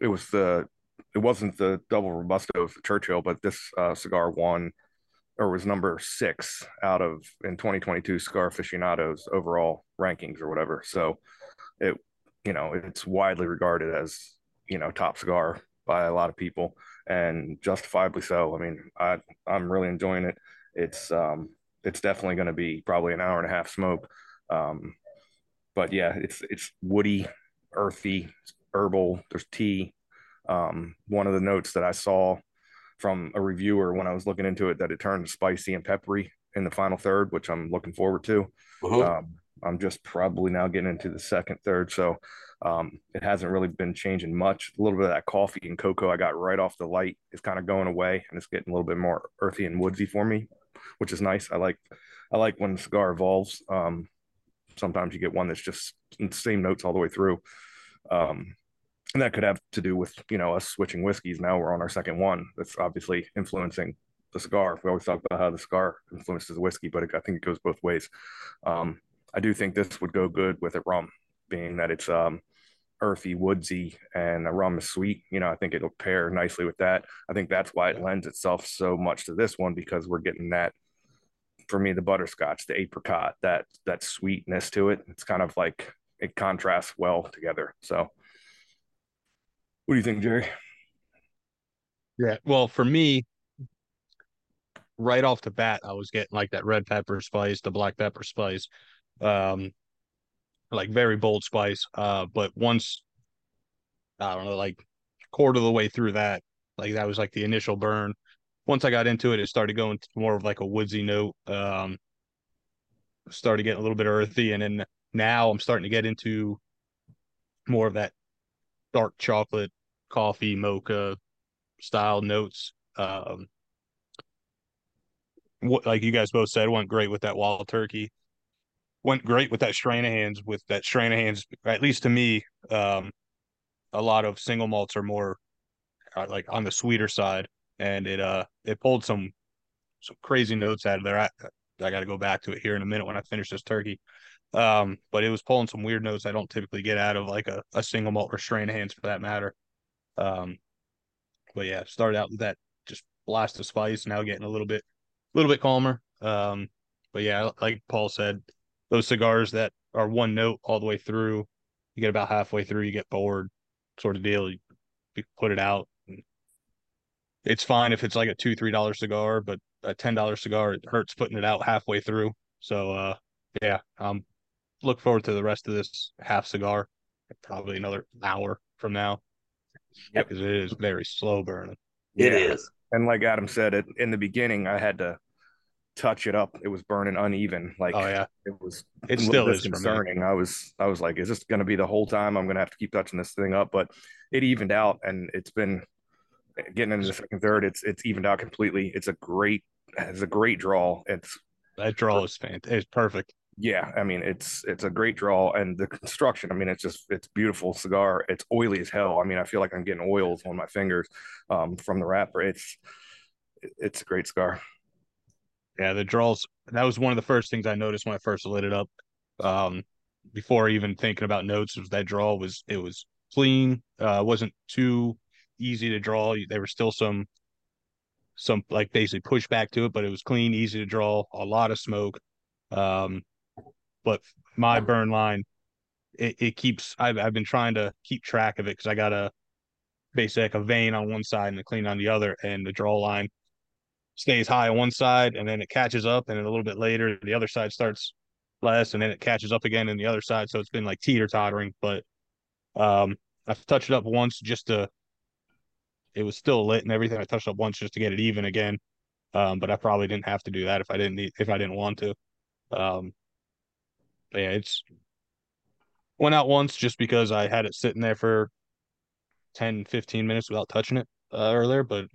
it was the it wasn't the double Robusto of Churchill, but this cigar won or was number 6 out of in 2022 Cigar Aficionado's overall rankings or whatever. So it, you know, it's widely regarded as, you know, top cigar by a lot of people, and justifiably so. I mean, I'm really enjoying it. It's definitely going to be probably an hour and a half smoke. But yeah, it's woody, earthy, herbal, there's tea. One of the notes that I saw from a reviewer when I was looking into it, that it turned spicy and peppery in the final third, which I'm looking forward to. I'm just probably now getting into the second third. So, it hasn't really been changing much. A little bit of that coffee and cocoa I got right off the light is kind of going away, and it's getting a little bit more earthy and woodsy for me, which is nice. I like when the cigar evolves. Sometimes you get one that's just the same notes all the way through. And that could have to do with, you know, us switching whiskeys. Now we're on our second one. That's obviously influencing the cigar. We always talk about how the cigar influences the whiskey, but I think it goes both ways. I do think this would go good with a rum, being that it's earthy, woodsy, and a rum is sweet. You know, I think it'll pair nicely with that. I think that's why it lends itself so much to this one, because we're getting that, for me, the butterscotch, the apricot, that sweetness to it. It's kind of like it contrasts well together. So what do you think, Jerry? Yeah, well, for me, right off the bat, I was getting like that red pepper spice, the black pepper spice, like very bold spice. But once, I don't know, like quarter of the way through that, like that was like the initial burn. Once I got into it, it started going more of like a woodsy note. Started getting a little bit earthy, and then now I'm starting to get into more of that dark chocolate, coffee, mocha style notes. Like you guys both said, went great with that Wild Turkey. Went great with that Stranahan's. At least to me, a lot of single malts are more like on the sweeter side, and it pulled some crazy notes out of there. I got to go back to it here in a minute when I finish this turkey. But it was pulling some weird notes I don't typically get out of like a single malt or Stranahan's for that matter. But yeah, started out with that just blast of spice, now getting a little bit calmer. But yeah, like Paul said, those cigars that are one note all the way through, you get about halfway through, you get bored, sort of deal. You put it out. It's fine if it's like a $2, $3 cigar, but a $10 cigar, it hurts putting it out halfway through. So, yeah, look forward to the rest of this half cigar, probably another hour from now. Yep. Because it is very slow burning. It is. And like Adam said, in the beginning, I had to touch it up. It was burning uneven. Like, oh, yeah. It still is concerning. I was like, is this going to be the whole time? I'm going to have to keep touching this thing up. But it evened out, and it's been getting into the second third. It's evened out completely. It's a great draw. That draw is fantastic. It's perfect. Yeah, I mean, it's a great draw, and the construction, I mean, it's beautiful cigar. It's oily as hell. I mean, I feel like I'm getting oils on my fingers from the wrapper. It's a great cigar. Yeah, the draws, that was one of the first things I noticed when I first lit it up. Before even thinking about notes, was that draw was clean. Wasn't too easy to draw. There were still some like basically push back to it, but it was clean, easy to draw, a lot of smoke. But my burn line, it keeps, I've been trying to keep track of it, because I got a vein on one side and a clean on the other, and the draw line stays high on one side, and then it catches up, and then a little bit later the other side starts less, and then it catches up again in the other side. So it's been like teeter-tottering, but I've touched it up once just to, it was still lit and everything. I touched up once just to get it even again. But I probably didn't have to do that if I didn't want to. Yeah, it's went out once just because I had it sitting there for 10, 15 minutes without touching it earlier, but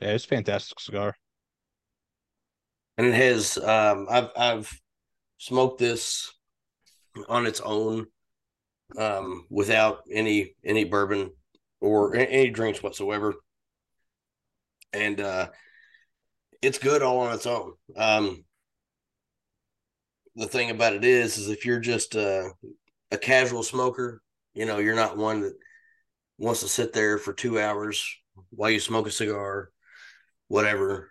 yeah, it's a fantastic cigar. And it has, I've smoked this on its own, without any bourbon or any drinks whatsoever. And, it's good all on its own. The thing about it is if you're just a casual smoker, you know, you're not one that wants to sit there for 2 hours while you smoke a cigar, whatever.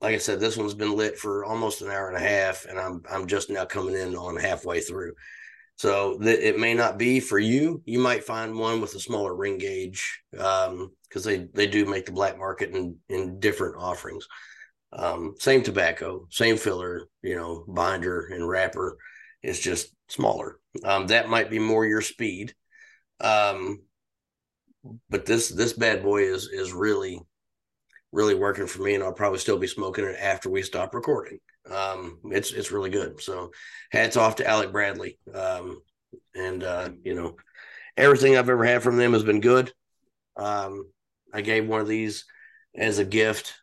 Like I said, this one's been lit for almost an hour and a half, and I'm just now coming in on halfway through. So it may not be for you. You might find one with a smaller ring gauge, because they do make the black market in different offerings. Same tobacco, same filler, you know, binder and wrapper. It's just smaller. That might be more your speed. But this bad boy is really, really working for me, and I'll probably still be smoking it after we stop recording. It's really good. So hats off to Alec Bradley. You know, everything I've ever had from them has been good. I gave one of these as a gift,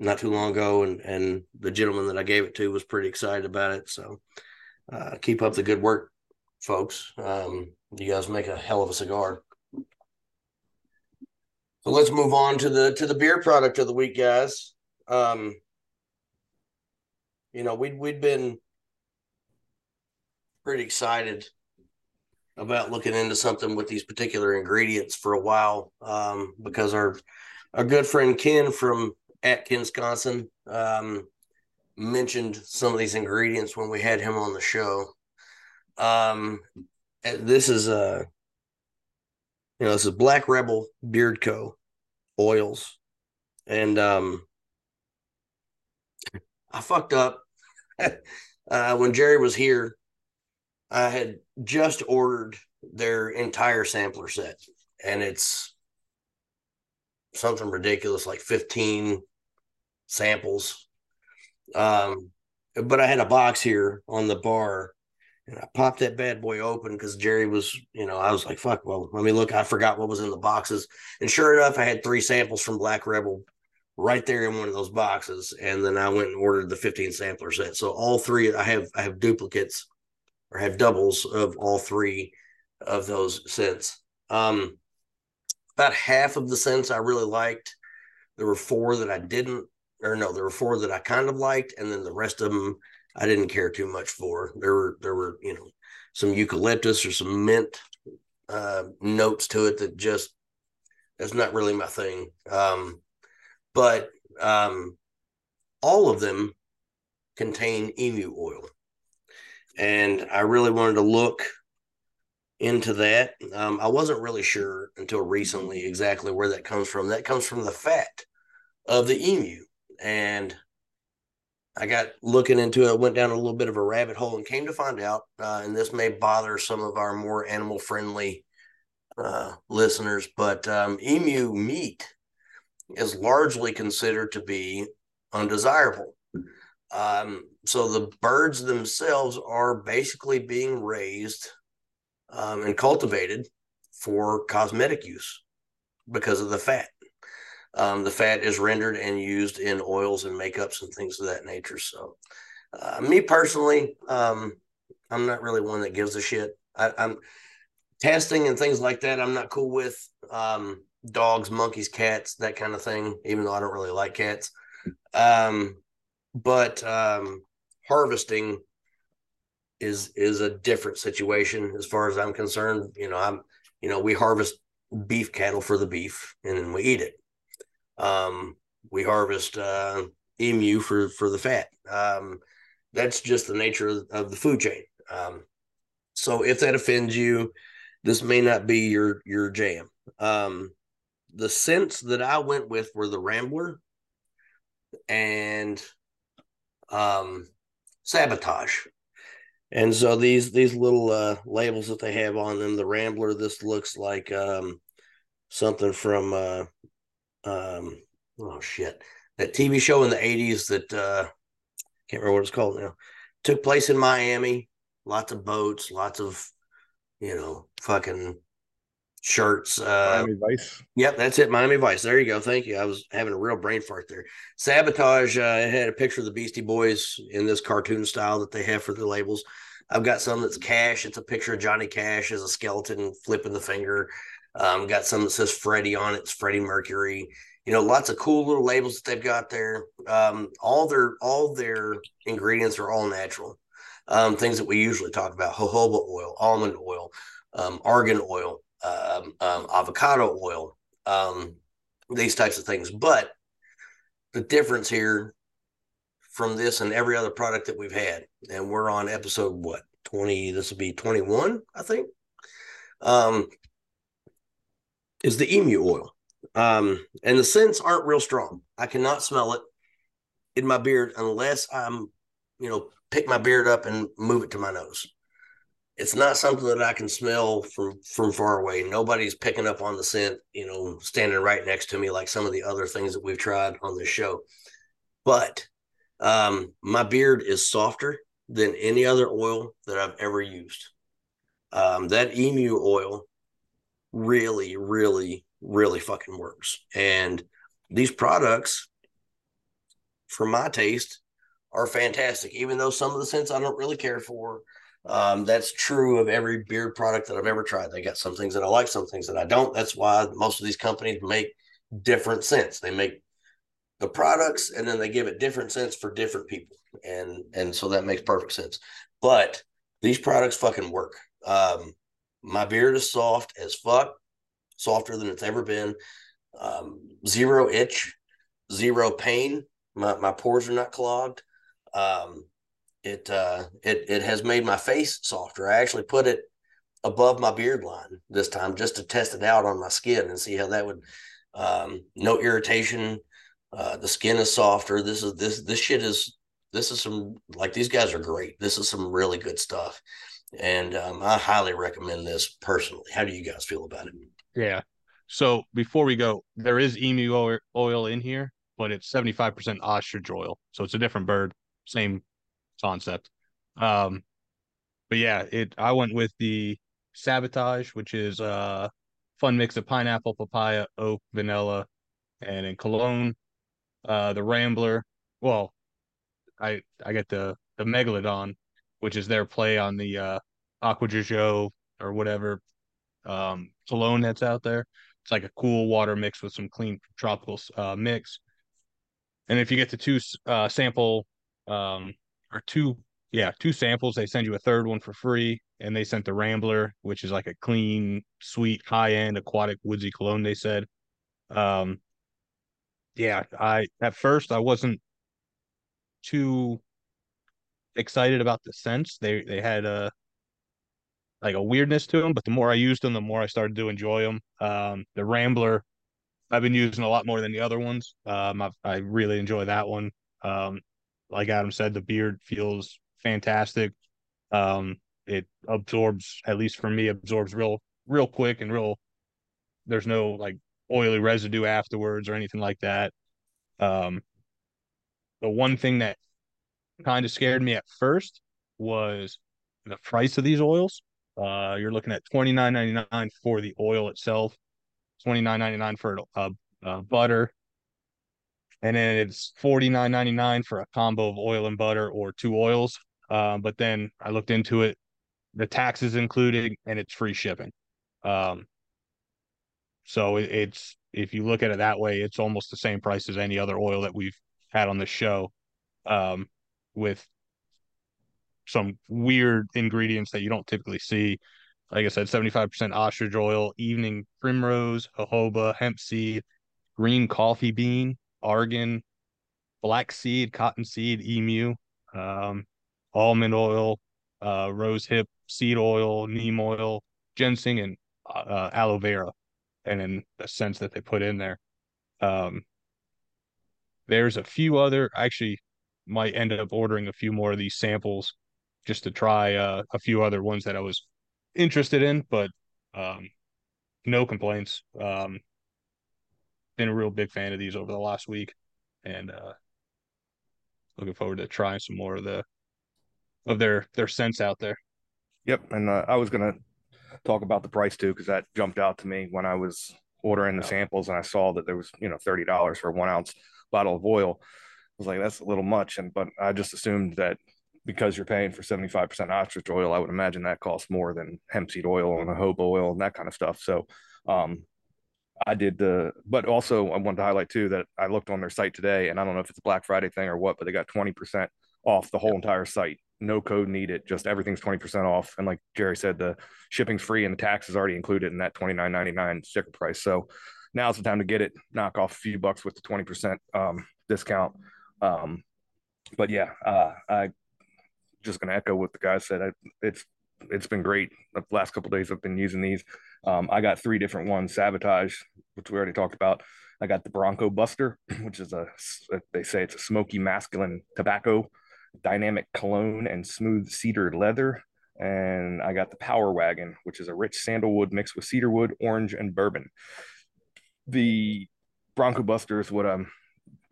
not too long ago, and the gentleman that I gave it to was pretty excited about it. So, keep up the good work, folks. You guys make a hell of a cigar. So let's move on to the beer product of the week, guys. You know, we'd been pretty excited about looking into something with these particular ingredients for a while, because our good friend Ken from Atkins, Wisconsin, mentioned some of these ingredients when we had him on the show. This is this is Black Rebel Beard Co. oils, and I fucked up when Jerry was here. I had just ordered their entire sampler set, and it's something ridiculous, like 15 samples. But I had a box here on the bar, and I popped that bad boy open because Jerry was, you know, I was like, fuck, well, let me look. I forgot what was in the boxes. And sure enough, I had 3 samples from Black Rebel right there in one of those boxes. And then I went and ordered the 15 sampler set. So all 3, I have duplicates, or have doubles of all 3 of those scents. About half of the scents I really liked. There were 4 that I didn't, or no, there were 4 that I kind of liked, and then the rest of them I didn't care too much for. There were you know, some eucalyptus or some mint notes to it that just, that's not really my thing. All of them contain emu oil. And I really wanted to look into that. I wasn't really sure until recently exactly where that comes from. That comes from the fat of the emu. And I got looking into it, went down a little bit of a rabbit hole, and came to find out, and this may bother some of our more animal-friendly listeners, but emu meat is largely considered to be undesirable. So the birds themselves are basically being raised and cultivated for cosmetic use because of the fat. The fat is rendered and used in oils and makeups and things of that nature. So me personally, I'm not really one that gives a shit. I'm testing and things like that. I'm not cool with dogs, monkeys, cats, that kind of thing, even though I don't really like cats. Harvesting is a different situation as far as I'm concerned. You know, we harvest beef cattle for the beef, and then we eat it. We harvest emu for the fat. That's just the nature of the food chain. So if that offends you, this may not be your jam. The scents that I went with were the Rambler and Sabotage. And so these little labels that they have on them, the Rambler, this looks like something from that TV show in the 80s that can't remember what it's called now. Took place in Miami. Lots of boats, lots of, you know, fucking shirts. Miami Vice. Yep, that's it. Miami Vice. There you go. Thank you. I was having a real brain fart there. Sabotage. It had a picture of the Beastie Boys in this cartoon style that they have for the labels. I've got some that's Cash. It's a picture of Johnny Cash as a skeleton flipping the finger. Got some that says Freddie on it. It's Freddie Mercury. You know, lots of cool little labels that they've got there. All their ingredients are all natural. Things that we usually talk about: jojoba oil, almond oil, argan oil, avocado oil, these types of things. But the difference here from this and every other product that we've had, and we're on episode, what, 20, this will be 21, I think, is the emu oil. And the scents aren't real strong. I cannot smell it in my beard unless I'm, pick my beard up and move it to my nose. It's not something that I can smell from far away. Nobody's picking up on the scent, standing right next to me like some of the other things that we've tried on this show. But my beard is softer than any other oil that I've ever used. That emu oil really, really, really fucking works. And these products, for my taste, are fantastic, even though some of the scents I don't really care for. That's true of every beard product that I've ever tried. They got some things that I like, some things that I don't. That's why most of these companies make different scents. They make the products and then they give it different scents for different people. And so that makes perfect sense. But these products fucking work. My beard is soft as fuck, softer than it's ever been. Zero itch, zero pain. My pores are not clogged. It has made my face softer. I actually put it above my beard line this time just to test it out on my skin and see how that would, no irritation. The skin is softer. This is some, like, these guys are great. This is some really good stuff. And I highly recommend this personally. How do you guys feel about it? Yeah. So before we go, there is emu oil in here, but it's 75% ostrich oil. So it's a different bird, same concept. But yeah, I went with the Sabotage, which is a fun mix of pineapple, papaya, oak, vanilla, and in cologne. The Rambler, well, I get the Megalodon, which is their play on the Aqua Jojo or whatever cologne that's out there. It's like a cool water mix with some clean tropical mix. And if you get the two samples, they send you a third one for free. And they sent the Rambler, which is like a clean, sweet, high-end, aquatic, woodsy cologne, they said. At first I wasn't too excited about the scents. They had a weirdness to them, but the more I used them, the more I started to enjoy them. The Rambler, I've been using a lot more than the other ones. I really enjoy that one. Like Adam said, the beard feels fantastic. It absorbs, at least for me, real quick and real. There's no like oily residue afterwards or anything like that. The one thing that kind of scared me at first was the price of these oils. You're looking at $29.99 for the oil itself, $29.99 for butter, and then it's $49.99 for a combo of oil and butter or two oils. But then I looked into it, the tax is included, and it's free shipping. So it's, if you look at it that way, it's almost the same price as any other oil that we've had on the show, with some weird ingredients that you don't typically see. Like I said, 75% ostrich oil, evening primrose, jojoba, hemp seed, green coffee bean, argan, black seed, cottonseed, emu, almond oil, rose hip, seed oil, neem oil, ginseng, and aloe vera, and in the scents that they put in there. There's a few other, I actually might end up ordering a few more of these samples just to try a few other ones that I was interested in, but no complaints. Been a real big fan of these over the last week, and looking forward to trying some more of their scents out there. Yep, and I was gonna talk about the price too, because that jumped out to me when I was ordering the samples, and I saw that there was $30 for a 1 ounce bottle of oil. I was like, that's a little much, but I just assumed that because you're paying for 75% ostrich oil, I would imagine that costs more than hemp seed oil and jojoba oil and that kind of stuff. So, I did but also I wanted to highlight too that I looked on their site today, and I don't know if it's a Black Friday thing or what, but they got 20% off the whole entire site no code needed, just everything's 20% off. And like Jerry said, the shipping's free and the tax is already included in that $29.99 sticker price. So now's the time to get it, knock off a few bucks with the 20% discount. But yeah, I just going to echo what the guy said. It's been great. The last couple of days I've been using these. I got three different ones, Sabotage, which we already talked about. I got the Bronco Buster, which is they say it's a smoky masculine tobacco, dynamic cologne, and smooth cedar leather. And I got the Power Wagon, which is a rich sandalwood mixed with cedarwood, orange, and bourbon. The Bronco Buster is what I'm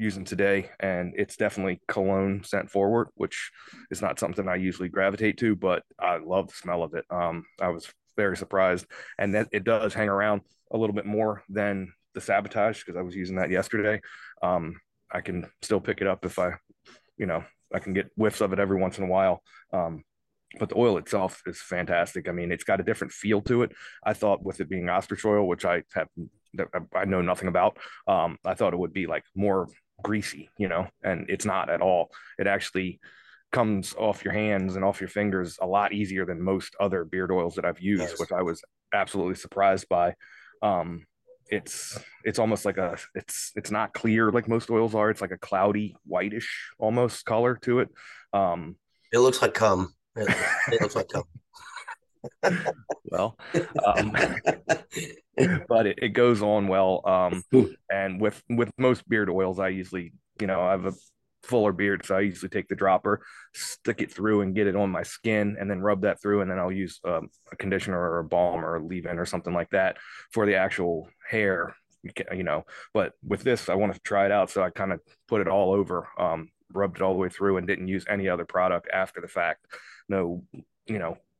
using today, and it's definitely cologne scent forward, which is not something I usually gravitate to, but I love the smell of it. I was very surprised, and that it does hang around a little bit more than the Sabotage, because I was using that yesterday. I can still pick it up if I can get whiffs of it every once in a while. But the oil itself is fantastic. I mean, it's got a different feel to it. I thought with it being ostrich oil, which I know nothing about, I thought it would be like more greasy, and it's not at all. It actually comes off your hands and off your fingers a lot easier than most other beard oils that I've used, nice. Which I was absolutely surprised by. It's almost like it's not clear like most oils are. It's like a cloudy, whitish almost color to it. It looks like cum. It looks like cum. Well, but it goes on well. And with most beard oils, I usually, I have a fuller beard, so I usually take the dropper, stick it through and get it on my skin, and then rub that through, and then I'll use a conditioner or a balm or a leave-in or something like that for the actual hair, but with this I wanted to try it out, so I kind of put it all over, rubbed it all the way through, and didn't use any other product after the fact. No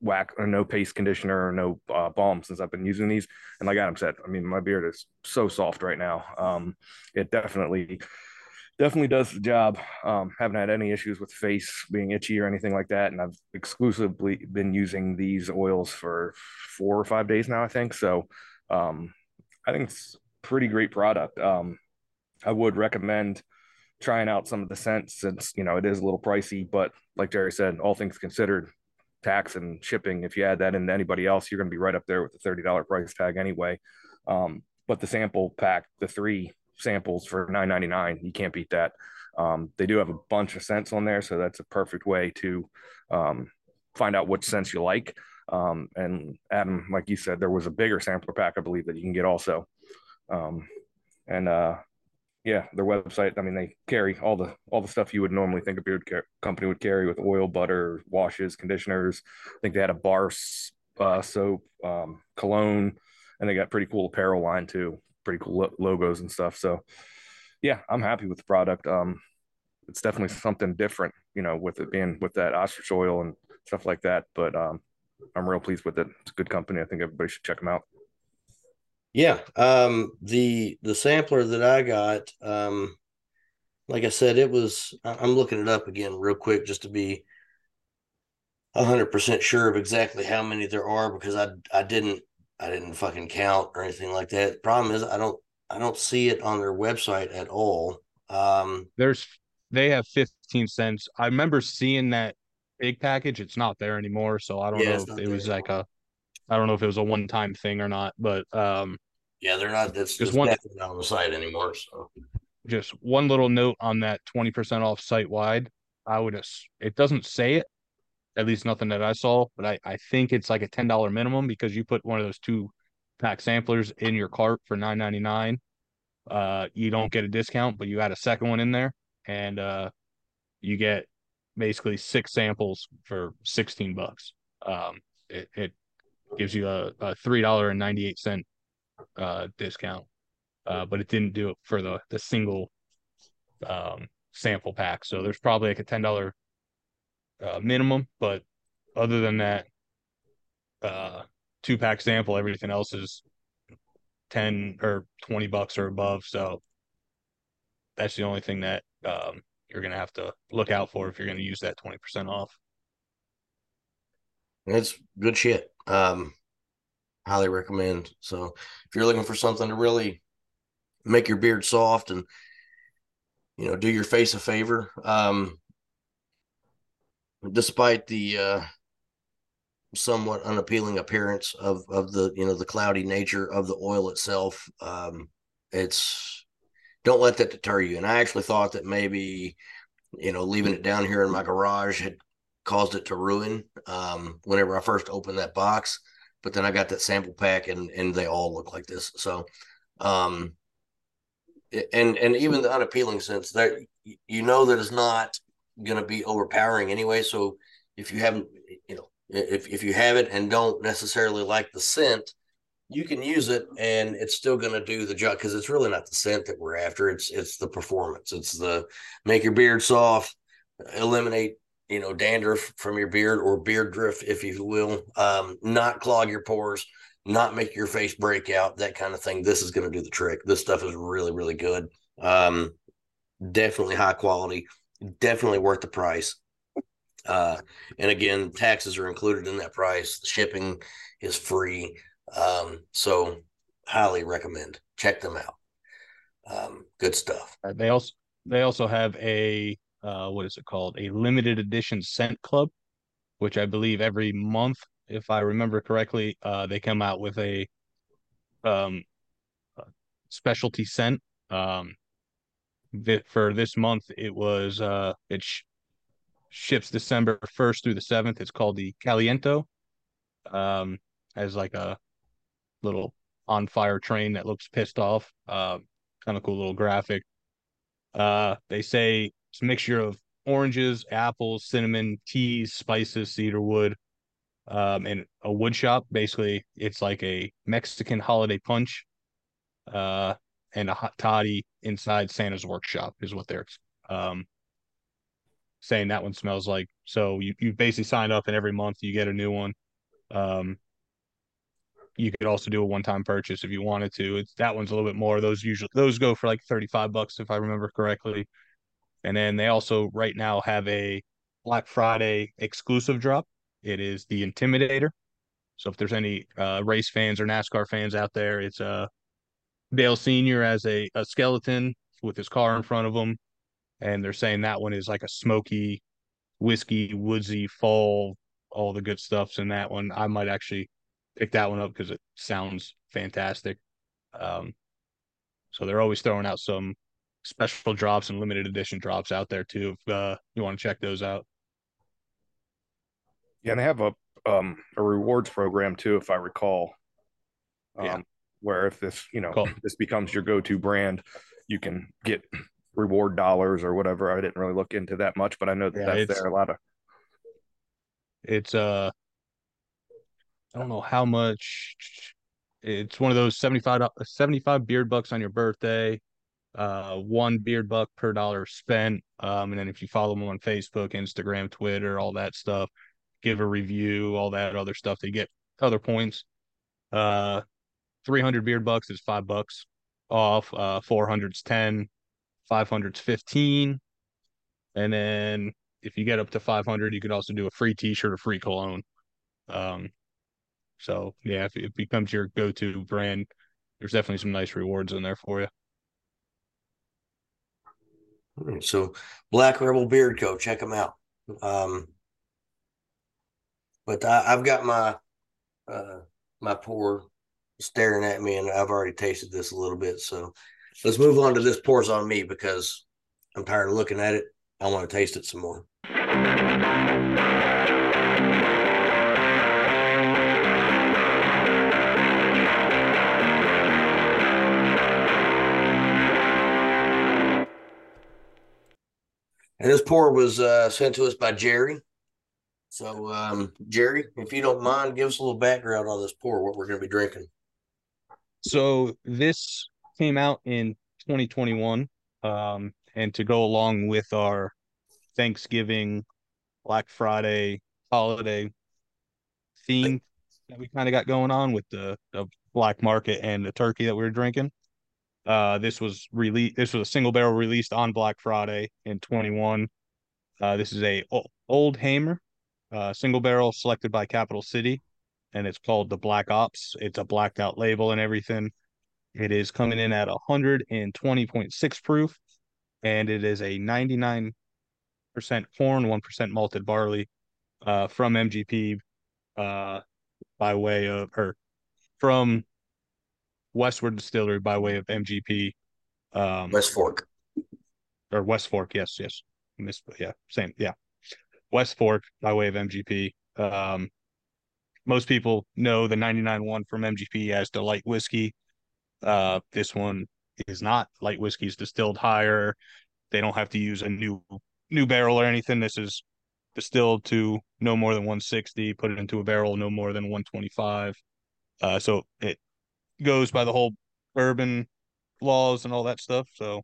whack or no paste conditioner or no balm since I've been using these. And like Adam said, I mean, my beard is so soft right now. It definitely does the job. Haven't had any issues with face being itchy or anything like that. And I've exclusively been using these oils for 4 or 5 days now, I think. So I think it's a pretty great product. I would recommend trying out some of the scents since, it is a little pricey, but like Jerry said, all things considered, tax and shipping, if you add that into anybody else, you're going to be right up there with the $30 price tag anyway. But the sample pack, the 3 samples for $9.99, you can't beat that. They do have a bunch of scents on there, so that's a perfect way to find out which scents you like. And Adam, like you said, there was a bigger sampler pack, I believe, that you can get also. Yeah, their website, I mean, they carry all the stuff you would normally think a beard company would carry, with oil, butter, washes, conditioners. I think they had a bar soap, cologne, and they got pretty cool apparel line too, pretty cool logos and stuff. So yeah, I'm happy with the product. It's definitely something different, with it being with that ostrich oil and stuff like that. But I'm real pleased with it. It's a good company. I think everybody should check them out. Yeah, the sampler that I got, like I said, it was, I'm looking it up again real quick just to be 100% sure of exactly how many there are, because I didn't fucking count or anything like that. The problem is I don't see it on their website at all. They have 15 cents. I remember seeing that big package. It's not there anymore, so I don't know if it was anymore. I don't know if it was a one-time thing or not, but yeah, they're not. That's just definitely not on the site anymore. So, just one little note on that 20% off site wide. It doesn't say it, at least nothing that I saw, but I think it's like a $10 minimum, because you put one of those 2-pack samplers in your cart for $9.99. You don't get a discount, but you add a second one in there, and you get basically 6 samples for $16. It gives you a $3.98 discount, but it didn't do it for the single sample pack. So there's probably like a $10 minimum, but other than that 2-pack sample, everything else is $10 or $20 or above. So that's the only thing that you're gonna have to look out for if you're gonna use that 20% off. That's good shit. Highly recommend. So if you're looking for something to really make your beard soft and do your face a favor, despite the somewhat unappealing appearance of the, you know, the cloudy nature of the oil itself, it's, don't let that deter you. And I actually thought that maybe, you know, leaving it down here in my garage had caused it to ruin whenever I first opened that box. But then I got that sample pack, and they all look like this. So, and even the unappealing sense, there, you know, that it's not going to be overpowering anyway. So if you haven't, you know, if you have it and don't necessarily like the scent, you can use it and it's still going to do the job, because it's really not the scent that we're after. It's the performance. It's the make your beard soft, eliminate, you know, dandruff from your beard, or beard drift, if you will, not clog your pores, not make your face break out, that kind of thing. This is going to do the trick. This stuff is really, really good. Definitely high quality, definitely worth the price. And again, taxes are included in that price. The shipping is free. So highly recommend. Check them out. Good stuff. They also have a what is it called? A limited edition scent club, which I believe every month, if I remember correctly, they come out with a specialty scent. For this month, it was it ships December 1st through the 7th. It's called the Caliento. As like a little on fire train that looks pissed off. Kind of cool little graphic. They say it's a mixture of oranges, apples, cinnamon, teas, spices, cedar wood, and a wood shop. Basically, it's like a Mexican holiday punch and a hot toddy inside Santa's workshop is what they're saying that one smells like. So you basically sign up, and every month you get a new one. You could also do a one-time purchase if you wanted to. That one's a little bit more. Those go for like $35 if I remember correctly. And then they also right now have a Black Friday exclusive drop. It is the Intimidator. So if there's any race fans or NASCAR fans out there, it's Dale Sr. as a skeleton with his car in front of him. And they're saying that one is like a smoky, whiskey, woodsy, fall, all the good stuff's in that one. I might actually pick that one up because it sounds fantastic. So they're always throwing out some special drops and limited edition drops out there too, if you want to check those out. Yeah, and they have a rewards program too, if I recall. Where if this, you know, this becomes your go-to brand, you can get reward dollars or whatever. I didn't really look into that much, but I know that that's there a lot of. It's I don't know how much. It's one of those 75 beard bucks on your birthday, one beard buck per dollar spent. And then if you follow them on Facebook, Instagram, Twitter, all that stuff, give a review, all that other stuff, they get other points. 300 beard bucks is $5 off. 400's 10, 500's 15. And then if you get up to 500, you could also do a free t-shirt or free cologne. So, yeah, if it becomes your go-to brand, there's definitely some nice rewards in there for you. So, Black Rebel Beard Co., check them out. But I've got my my pour staring at me, and I've already tasted this a little bit. So, let's move on to this pours on me, because I'm tired of looking at it. I want to taste it some more. And this pour was sent to us by Jerry. So, Jerry, if you don't mind, give us a little background on this pour, what we're going to be drinking. So this came out in 2021. And to go along with our Thanksgiving, Black Friday holiday theme that we kind of got going on with the Black Market and the turkey that we were drinking. This was released. This was a single barrel released on Black Friday in 21. This is a Old Hamer, single barrel selected by Capital City, and it's called the Black Ops. It's a blacked out label and everything. It is coming in at 120.6 proof, and it is a 99% corn, 1% malted barley, from MGP by way of her from Westward Distillery by way of MGP. West Fork. Or West Fork, yes. West Fork by way of MGP. Most people know the 99.1 from MGP as the light whiskey. This one is not. Light whiskey is distilled higher. They don't have to use a new barrel or anything. This is distilled to no more than 160, put it into a barrel no more than 125. So it goes by the whole bourbon laws and all that stuff. So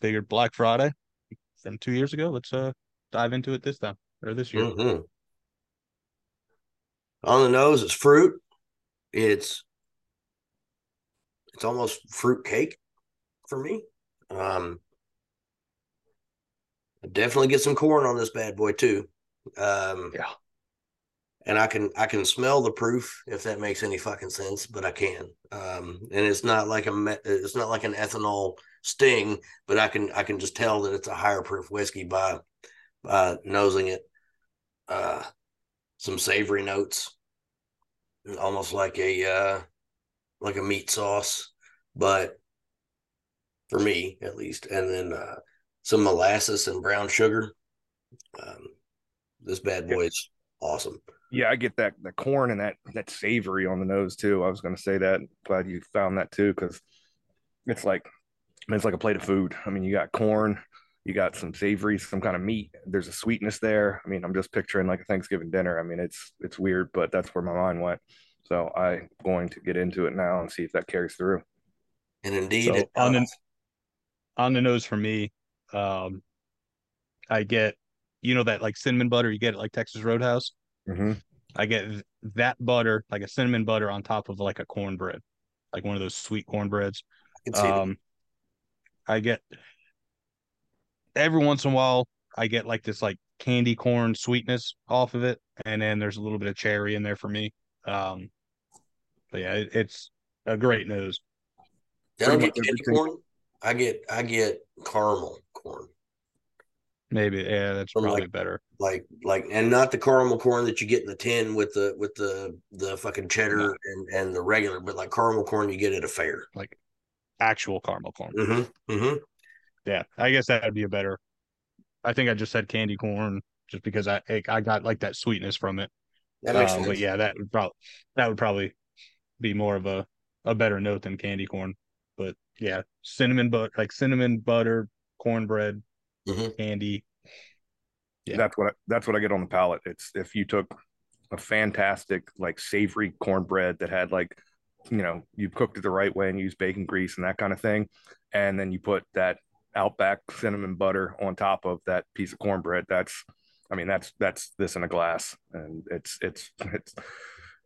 figured Black Friday from 2 years ago. Let's dive into it this time, or this year. Mm-hmm. On the nose, it's fruit. It's almost fruit cake for me. I definitely get some corn on this bad boy too. Yeah. And I can smell the proof, if that makes any fucking sense, but I can. And it's not like an ethanol sting, but I can just tell that it's a higher proof whiskey by nosing it. Some savory notes, almost like a meat sauce, but for me at least. And then some molasses and brown sugar. This bad boy is awesome. Yeah, I get that corn and that savory on the nose too. I was going to say that. Glad you found that too, because it's like a plate of food. I mean, you got corn, you got some savory, some kind of meat. There's a sweetness there. I mean, I'm just picturing like a Thanksgiving dinner. I mean, it's weird, but that's where my mind went. So I'm going to get into it now and see if that carries through. And indeed, so, on the nose for me, I get, that like cinnamon butter you get at like Texas Roadhouse. Mm-hmm. I get that butter, like a cinnamon butter on top of like a cornbread, like one of those sweet cornbreads. I can see that. I get every once in a while, I get like this like candy corn sweetness off of it. And then there's a little bit of cherry in there for me. But yeah, it's a great nose. I don't get candy corn. I get caramel corn. Maybe, yeah, that's probably better. Like, and not the caramel corn that you get in the tin with the fucking cheddar and the regular, but like caramel corn you get at a fair, like actual caramel corn. Mm-hmm. Mm-hmm. Yeah, I guess that'd be a better. I think I just said candy corn just because I got like that sweetness from it. That makes sense. But yeah, that would probably be more of a better note than candy corn. But yeah, cinnamon butter, cornbread, mm-hmm. candy. Yeah. That's what I get on the palate. It's if you took a fantastic like savory cornbread that had like you cooked it the right way and used bacon grease and that kind of thing, and then you put that Outback cinnamon butter on top of that piece of cornbread. That's this in a glass, and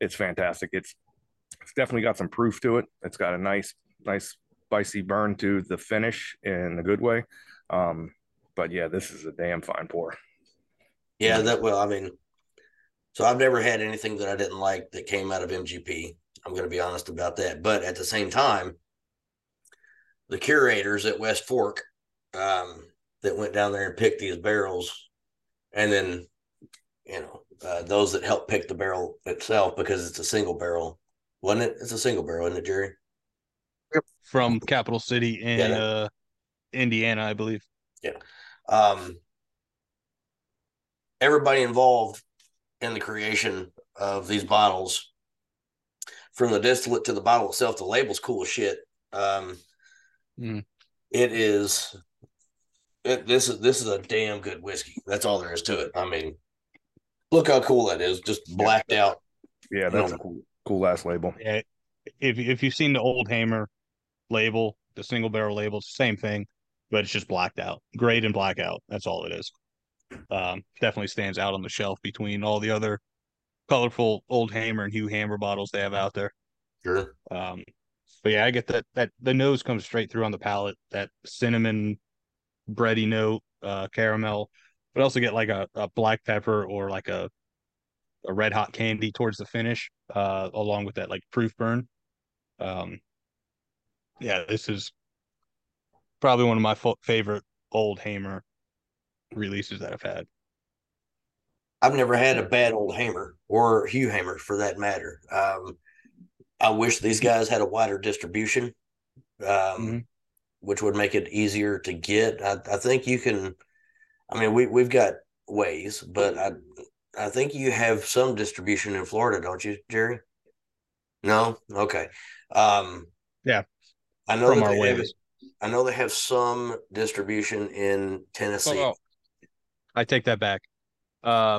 it's fantastic. It's definitely got some proof to it. It's got a nice spicy burn to the finish in a good way. But yeah, this is a damn fine pour. Yeah, so I've never had anything that I didn't like that came out of MGP. I'm going to be honest about that. But at the same time, the curators at West Fork that went down there and picked these barrels, and then, those that helped pick the barrel itself, because it's a single barrel, wasn't it? It's a single barrel, isn't it, Jerry? Yep. From Capital City in Indiana, I believe. Yeah. Everybody involved in the creation of these bottles, from the distillate to the bottle itself, the label's cool as shit. It is... This is a damn good whiskey. That's all there is to it. I mean, look how cool that is. Just blacked out. Yeah, that's a cool ass label. Yeah, if you've seen the Old Hamer label, the single barrel label, it's the same thing, but it's just blacked out. Grayed and blackout. That's all it is. Definitely stands out on the shelf between all the other colorful Old Hamer and Hugh Hammer bottles they have out there. Sure. But yeah, I get that the nose comes straight through on the palate. That cinnamon bready note, caramel, but also get like a black pepper or like a red hot candy towards the finish, along with that like proof burn. Yeah, this is probably one of my favorite Old Hamer releases that I've had. I've never had a bad Old Hamer or Hugh Hammer for that matter. I wish these guys had a wider distribution, which would make it easier to get. I think you can, I mean, we've got ways, but I think you have some distribution in Florida, don't you, Jerry? No? Okay. Yeah. I know from our ways. I know they have some distribution in Tennessee. Oh. I take that back.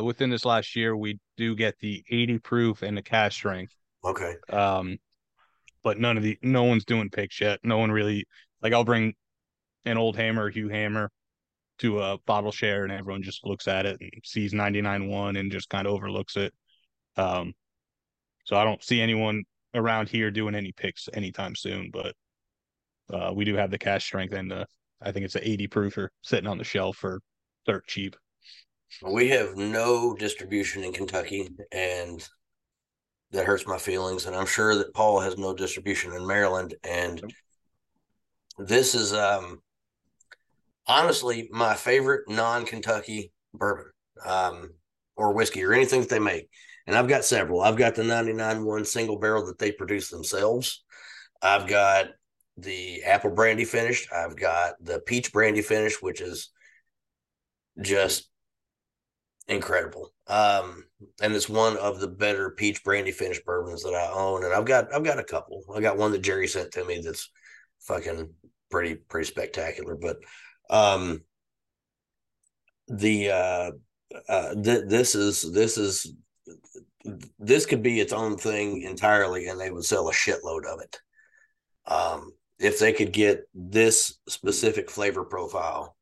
Within this last year, we do get the 80 proof and the cash strength. Okay. But no one's doing picks yet. No one really, like, I'll bring an Old Hamer, Hugh Hammer to a bottle share, and everyone just looks at it and sees 99.1 and just kind of overlooks it. So I don't see anyone around here doing any picks anytime soon, but we do have the cash strength and the, I think it's an 80 proofer sitting on the shelf for dirt cheap. We have no distribution in Kentucky, and that hurts my feelings. And I'm sure that Paul has no distribution in Maryland. And this is honestly my favorite non-Kentucky bourbon or whiskey or anything that they make. And I've got several. I've got the 99.1 single barrel that they produce themselves. I've got the apple brandy finished. I've got the peach brandy finish, which is just incredible. And it's one of the better peach brandy finished bourbons that I own. And I've got a couple. I got one that Jerry sent to me that's fucking pretty spectacular. But this could be its own thing entirely, and they would sell a shitload of it. If they could get this specific flavor profile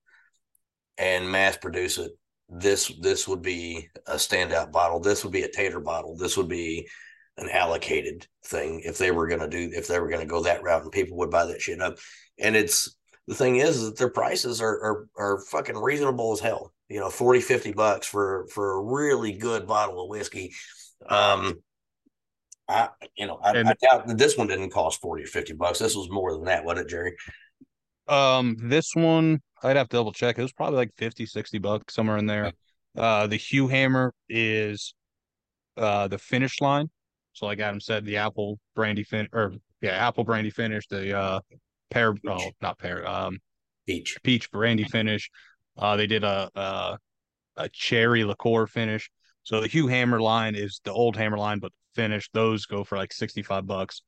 and mass produce it, this would be a standout bottle. This would be a tater bottle. This would be an allocated thing if they were going to go that route, and people would buy that shit up. And it's, the thing is that their prices are fucking reasonable as hell. You know, $40-$50 for a really good bottle of whiskey. I doubt that this one didn't cost $40 or $50. This was more than that, wasn't it, Jerry? This one, I'd have to double check. It was probably like $50-$60, somewhere in there. The Hugh Hammer is the finish line. So like Adam said, the apple brandy finish, the peach brandy finish. They did a cherry liqueur finish. So the Hugh Hammer line is the Old Hamer line, but finish, those go for like $65.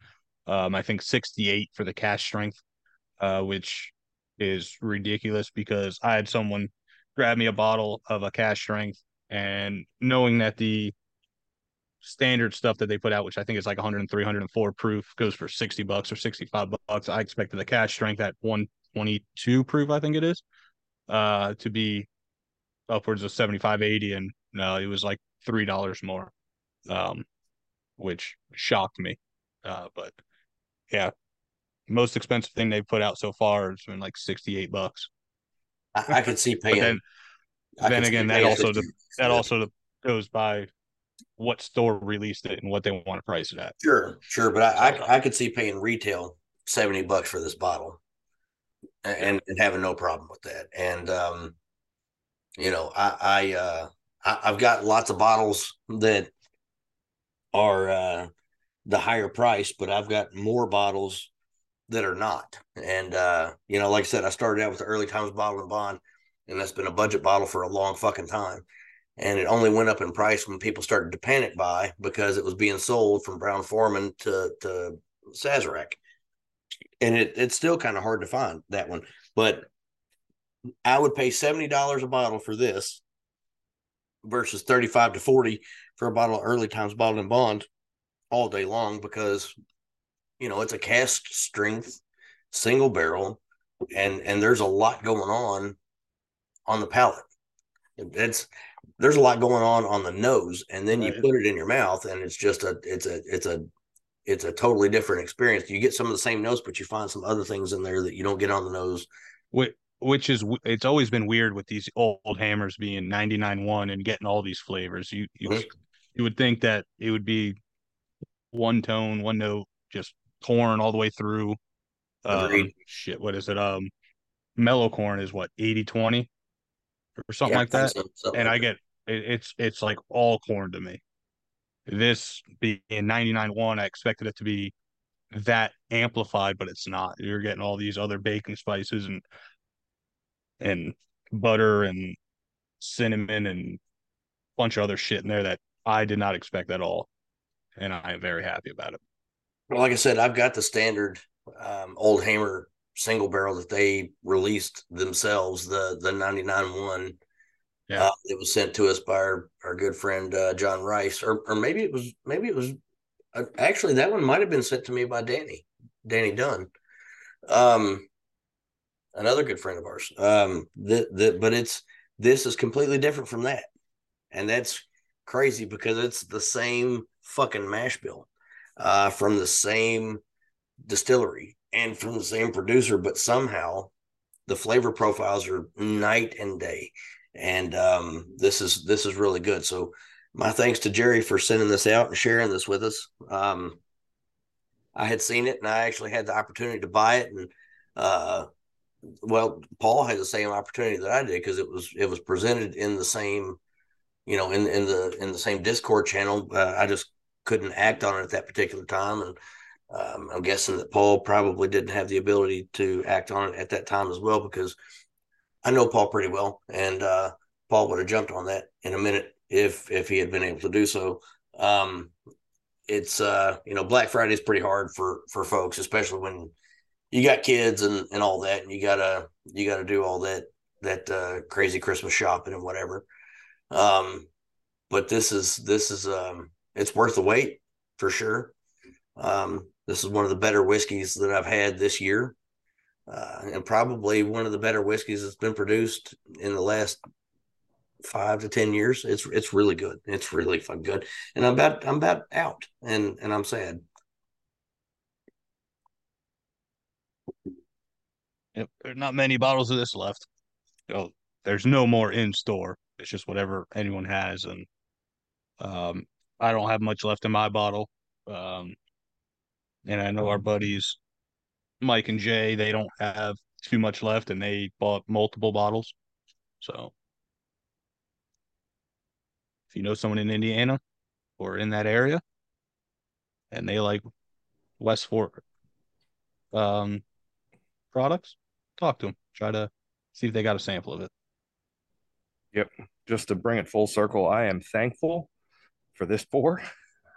I think $68 for the cash strength, which is ridiculous, because I had someone grab me a bottle of a cash strength, and knowing that the standard stuff that they put out, which I think is like 103, 104 proof, goes for $60 or $65. I expected the cash strength at 122 proof, I think it is, to be upwards of $75-$80, and no, it was like $3 more, which shocked me. But yeah, most expensive thing they've put out so far has been like $68. I could see paying. Then again, that also goes by what store released it and what they want to price it at. Sure, but I could see paying retail $70 for this bottle, and having no problem with that. And I've got lots of bottles that are the higher price, but I've got more bottles that are not. And like I said, I started out with the Early Times Bottle and Bond, and that's been a budget bottle for a long fucking time. And it only went up in price when people started to panic buy, because it was being sold from Brown Forman to Sazerac. And it's still kind of hard to find that one. But I would pay $70 a bottle for this versus $35 to $40 for a bottle of Early Times Bottle and Bond all day long, because it's a cask strength single barrel, and there's a lot going on the palate. There's a lot going on the nose, and then you put it in your mouth, and it's just a totally different experience. You get some of the same notes, but you find some other things in there that you don't get on the nose. It's always been weird with these Old Hamers being 99.1 and getting all these flavors. You would think that it would be one tone, one note, just corn all the way through. What is it? Mellow corn is what, 80-20 or something like that. So, and I get It's like all corn to me. This being 99.1, I expected it to be that amplified, but it's not. You're getting all these other baking spices and butter and cinnamon and a bunch of other shit in there that I did not expect at all, and I am very happy about it. Well, like I said, I've got the standard Old Hamer single barrel that they released themselves, the 99.1. Yeah. It was sent to us by our good friend John Rice, or maybe it was actually that one might have been sent to me by Danny Dunn, another good friend of ours. But this is completely different from that, and that's crazy because it's the same fucking mash bill from the same distillery and from the same producer, but somehow the flavor profiles are night and day. And this is really good. So my thanks to Jerry for sending this out and sharing this with us. I had seen it, and I actually had the opportunity to buy it, and well, Paul had the same opportunity that I did because it was presented in the same, in the same Discord channel. I just couldn't act on it at that particular time, and I'm guessing that Paul probably didn't have the ability to act on it at that time as well, because I know Paul pretty well, and Paul would have jumped on that in a minute if he had been able to do so. It's Black Friday is pretty hard for folks, especially when you got kids and all that, and you gotta do all that crazy Christmas shopping and whatever. But this is it's worth the wait for sure. This is one of the better whiskeys that I've had this year. And probably one of the better whiskeys that's been produced in the last 5 to 10 years. It's really good. It's really fucking good. And I'm about out, and I'm sad. Yep, there's not many bottles of this left. Oh, there's no more in store. It's just whatever anyone has, and I don't have much left in my bottle. And I know our buddies, Mike and Jay, they don't have too much left, and they bought multiple bottles. So if you know someone in Indiana or in that area and they like West Fork products, talk to them. Try to see if they got a sample of it. Yep. Just to bring it full circle, I am thankful for this pour.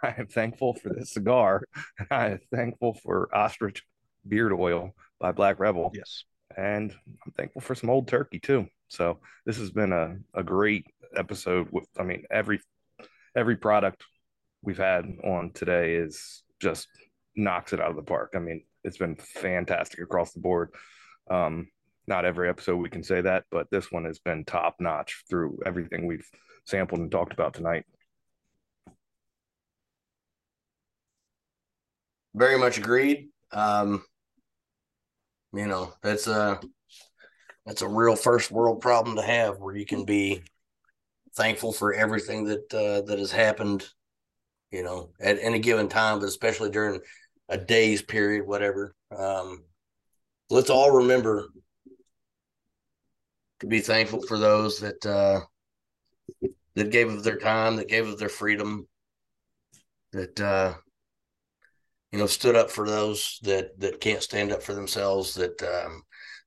I am thankful for this cigar. I am thankful for Ostrich Beard Oil by Black Rebel. Yes. And I'm thankful for some Old Turkey too. So this has been a great episode. Every product we've had on today is just knocks it out of the park. I mean, it's been fantastic across the board. Not every episode we can say that, but this one has been top notch through everything we've sampled and talked about tonight. Very much agreed. That's a real first world problem to have, where you can be thankful for everything that has happened, at any given time, but especially during a day's period, whatever. Let's all remember to be thankful for those that gave of their time, that gave of their freedom, that, stood up for those that can't stand up for themselves, that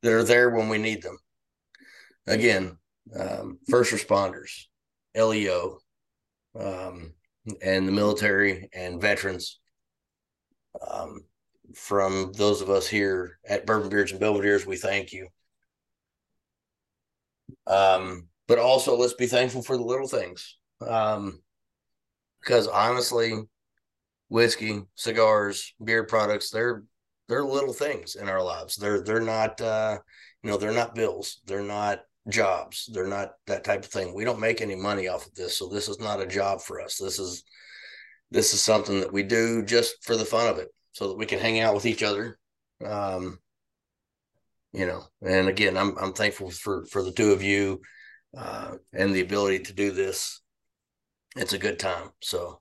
are there when we need them. Again, first responders, LEO, and the military and veterans. From those of us here at Bourbon Beards and Belvederes, we thank you. But also, let's be thankful for the little things. Because honestly, whiskey, cigars, beer products—they're little things in our lives. They're not, they're not bills. They're not jobs. They're not that type of thing. We don't make any money off of this, so this is not a job for us. This is something that we do just for the fun of it, so that we can hang out with each other. And again, I'm thankful for the two of you and the ability to do this. It's a good time. So.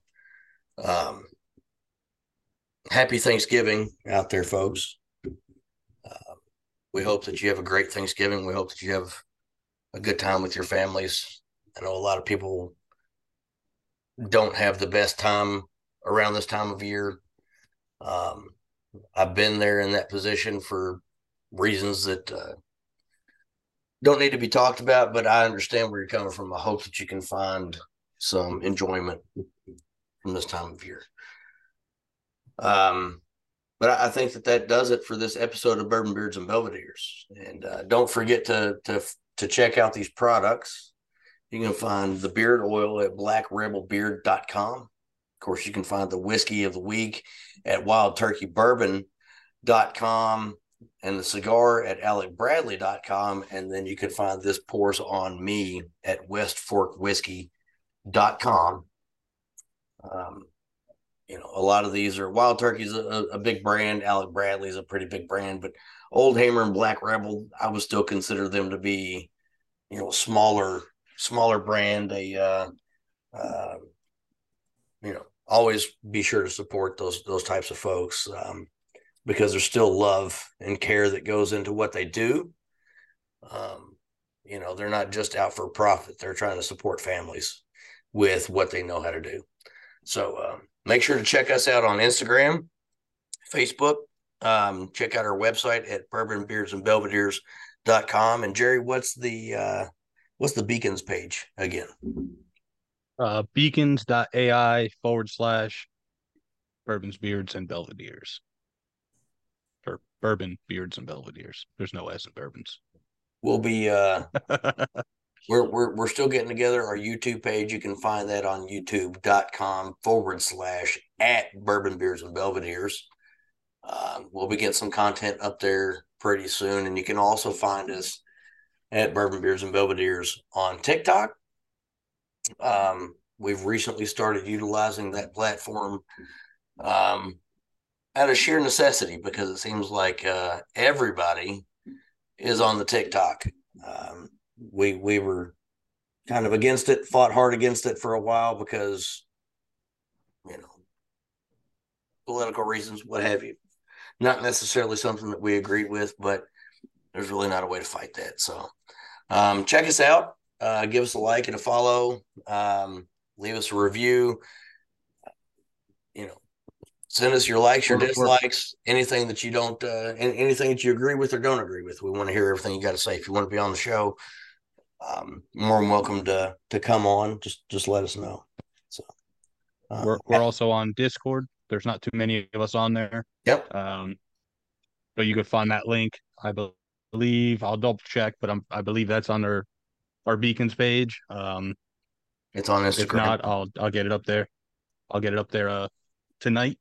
Happy Thanksgiving out there, folks. We hope that you have a great Thanksgiving. We hope that you have a good time with your families. I know a lot of people don't have the best time around this time of year. I've been there in that position for reasons that don't need to be talked about, but I understand where you're coming from. I hope that you can find some enjoyment from this time of year. But I think that does it for this episode of Bourbon Beards and Belvederes. And don't forget to check out these products. You can find the beard oil at blackrebelbeard.com. Of course, you can find the whiskey of the week at wildturkeybourbon.com and the cigar at alecbradley.com. And then you can find This Pours on Me at westforkwhiskey.com. You know, a lot of these are, Wild Turkey's a big brand. Alec Bradley's a pretty big brand, but Old Hamer and Black Rebel, I would still consider them to be, you know, smaller brand. They, you know, always be sure to support those types of folks, because there's still love and care that goes into what they do. You know, they're not just out for profit. They're trying to support families with what they know how to do. So, make sure to check us out on Instagram, Facebook. Check out our website at bourbonbeardsandbelvederes.com. And Jerry, what's the Beacons page again? Beacons.ai/bourbonbeardsandbelvederes. Or Bourbon Beards and Belvederes. There's no S in bourbons. We'll be We're still getting together our YouTube page. You can find that on youtube.com/@bourbonbeardsandbelvederes. We'll be getting some content up there pretty soon. And you can also find us at Bourbon Beards and Belvederes on TikTok. We've recently started utilizing that platform out of sheer necessity, because it seems like everybody is on the TikTok. We were kind of against it, fought hard against it for a while because, you know, political reasons, what have you. Not necessarily something that we agreed with, but there's really not a way to fight that. So check us out. Give us a like and a follow. Leave us a review. You know, send us your likes, your dislikes, anything that you don't, anything that you agree with or don't agree with. We want to hear everything you got to say. If you want to be on the show, more than welcome to come on. Just let us know. So we're also on Discord. There's not too many of us on there. Yep. So you could find that link. I believe, I'll double check, but I believe that's on our Beacons page. It's on Instagram. If not, I'll get it up there. I'll get it up there tonight.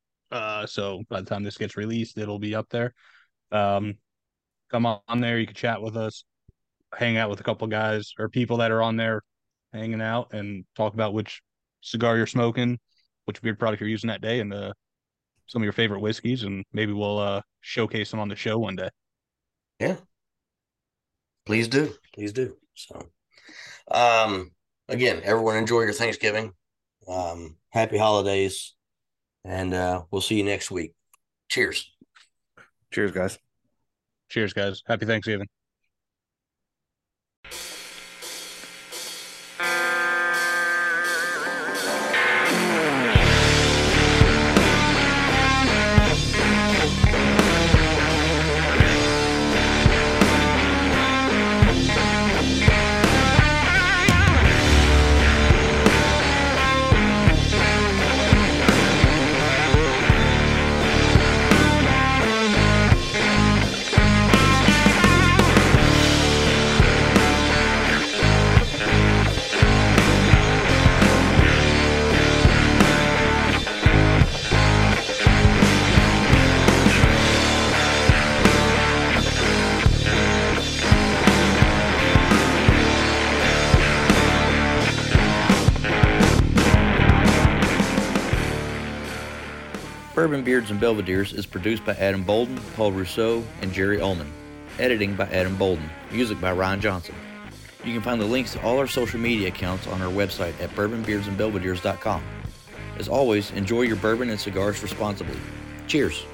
So by the time this gets released, it'll be up there. Come on there. You can chat with us. Hang out with a couple guys or people that are on there hanging out and talk about which cigar you're smoking, which beard product you're using that day, and some of your favorite whiskeys, and maybe we'll showcase them on the show one day. Yeah. Please do. Please do. So, again, everyone enjoy your Thanksgiving. Happy holidays, and we'll see you next week. Cheers. Cheers, guys. Cheers, guys. Happy Thanksgiving. Bourbon Beards and Belvederes is produced by Adam Bolden, Paul Rousseau, and Jerry Ullman. Editing by Adam Bolden. Music by Ryan Johnson. You can find the links to all our social media accounts on our website at bourbonbeardsandbelvederes.com. As always, enjoy your bourbon and cigars responsibly. Cheers.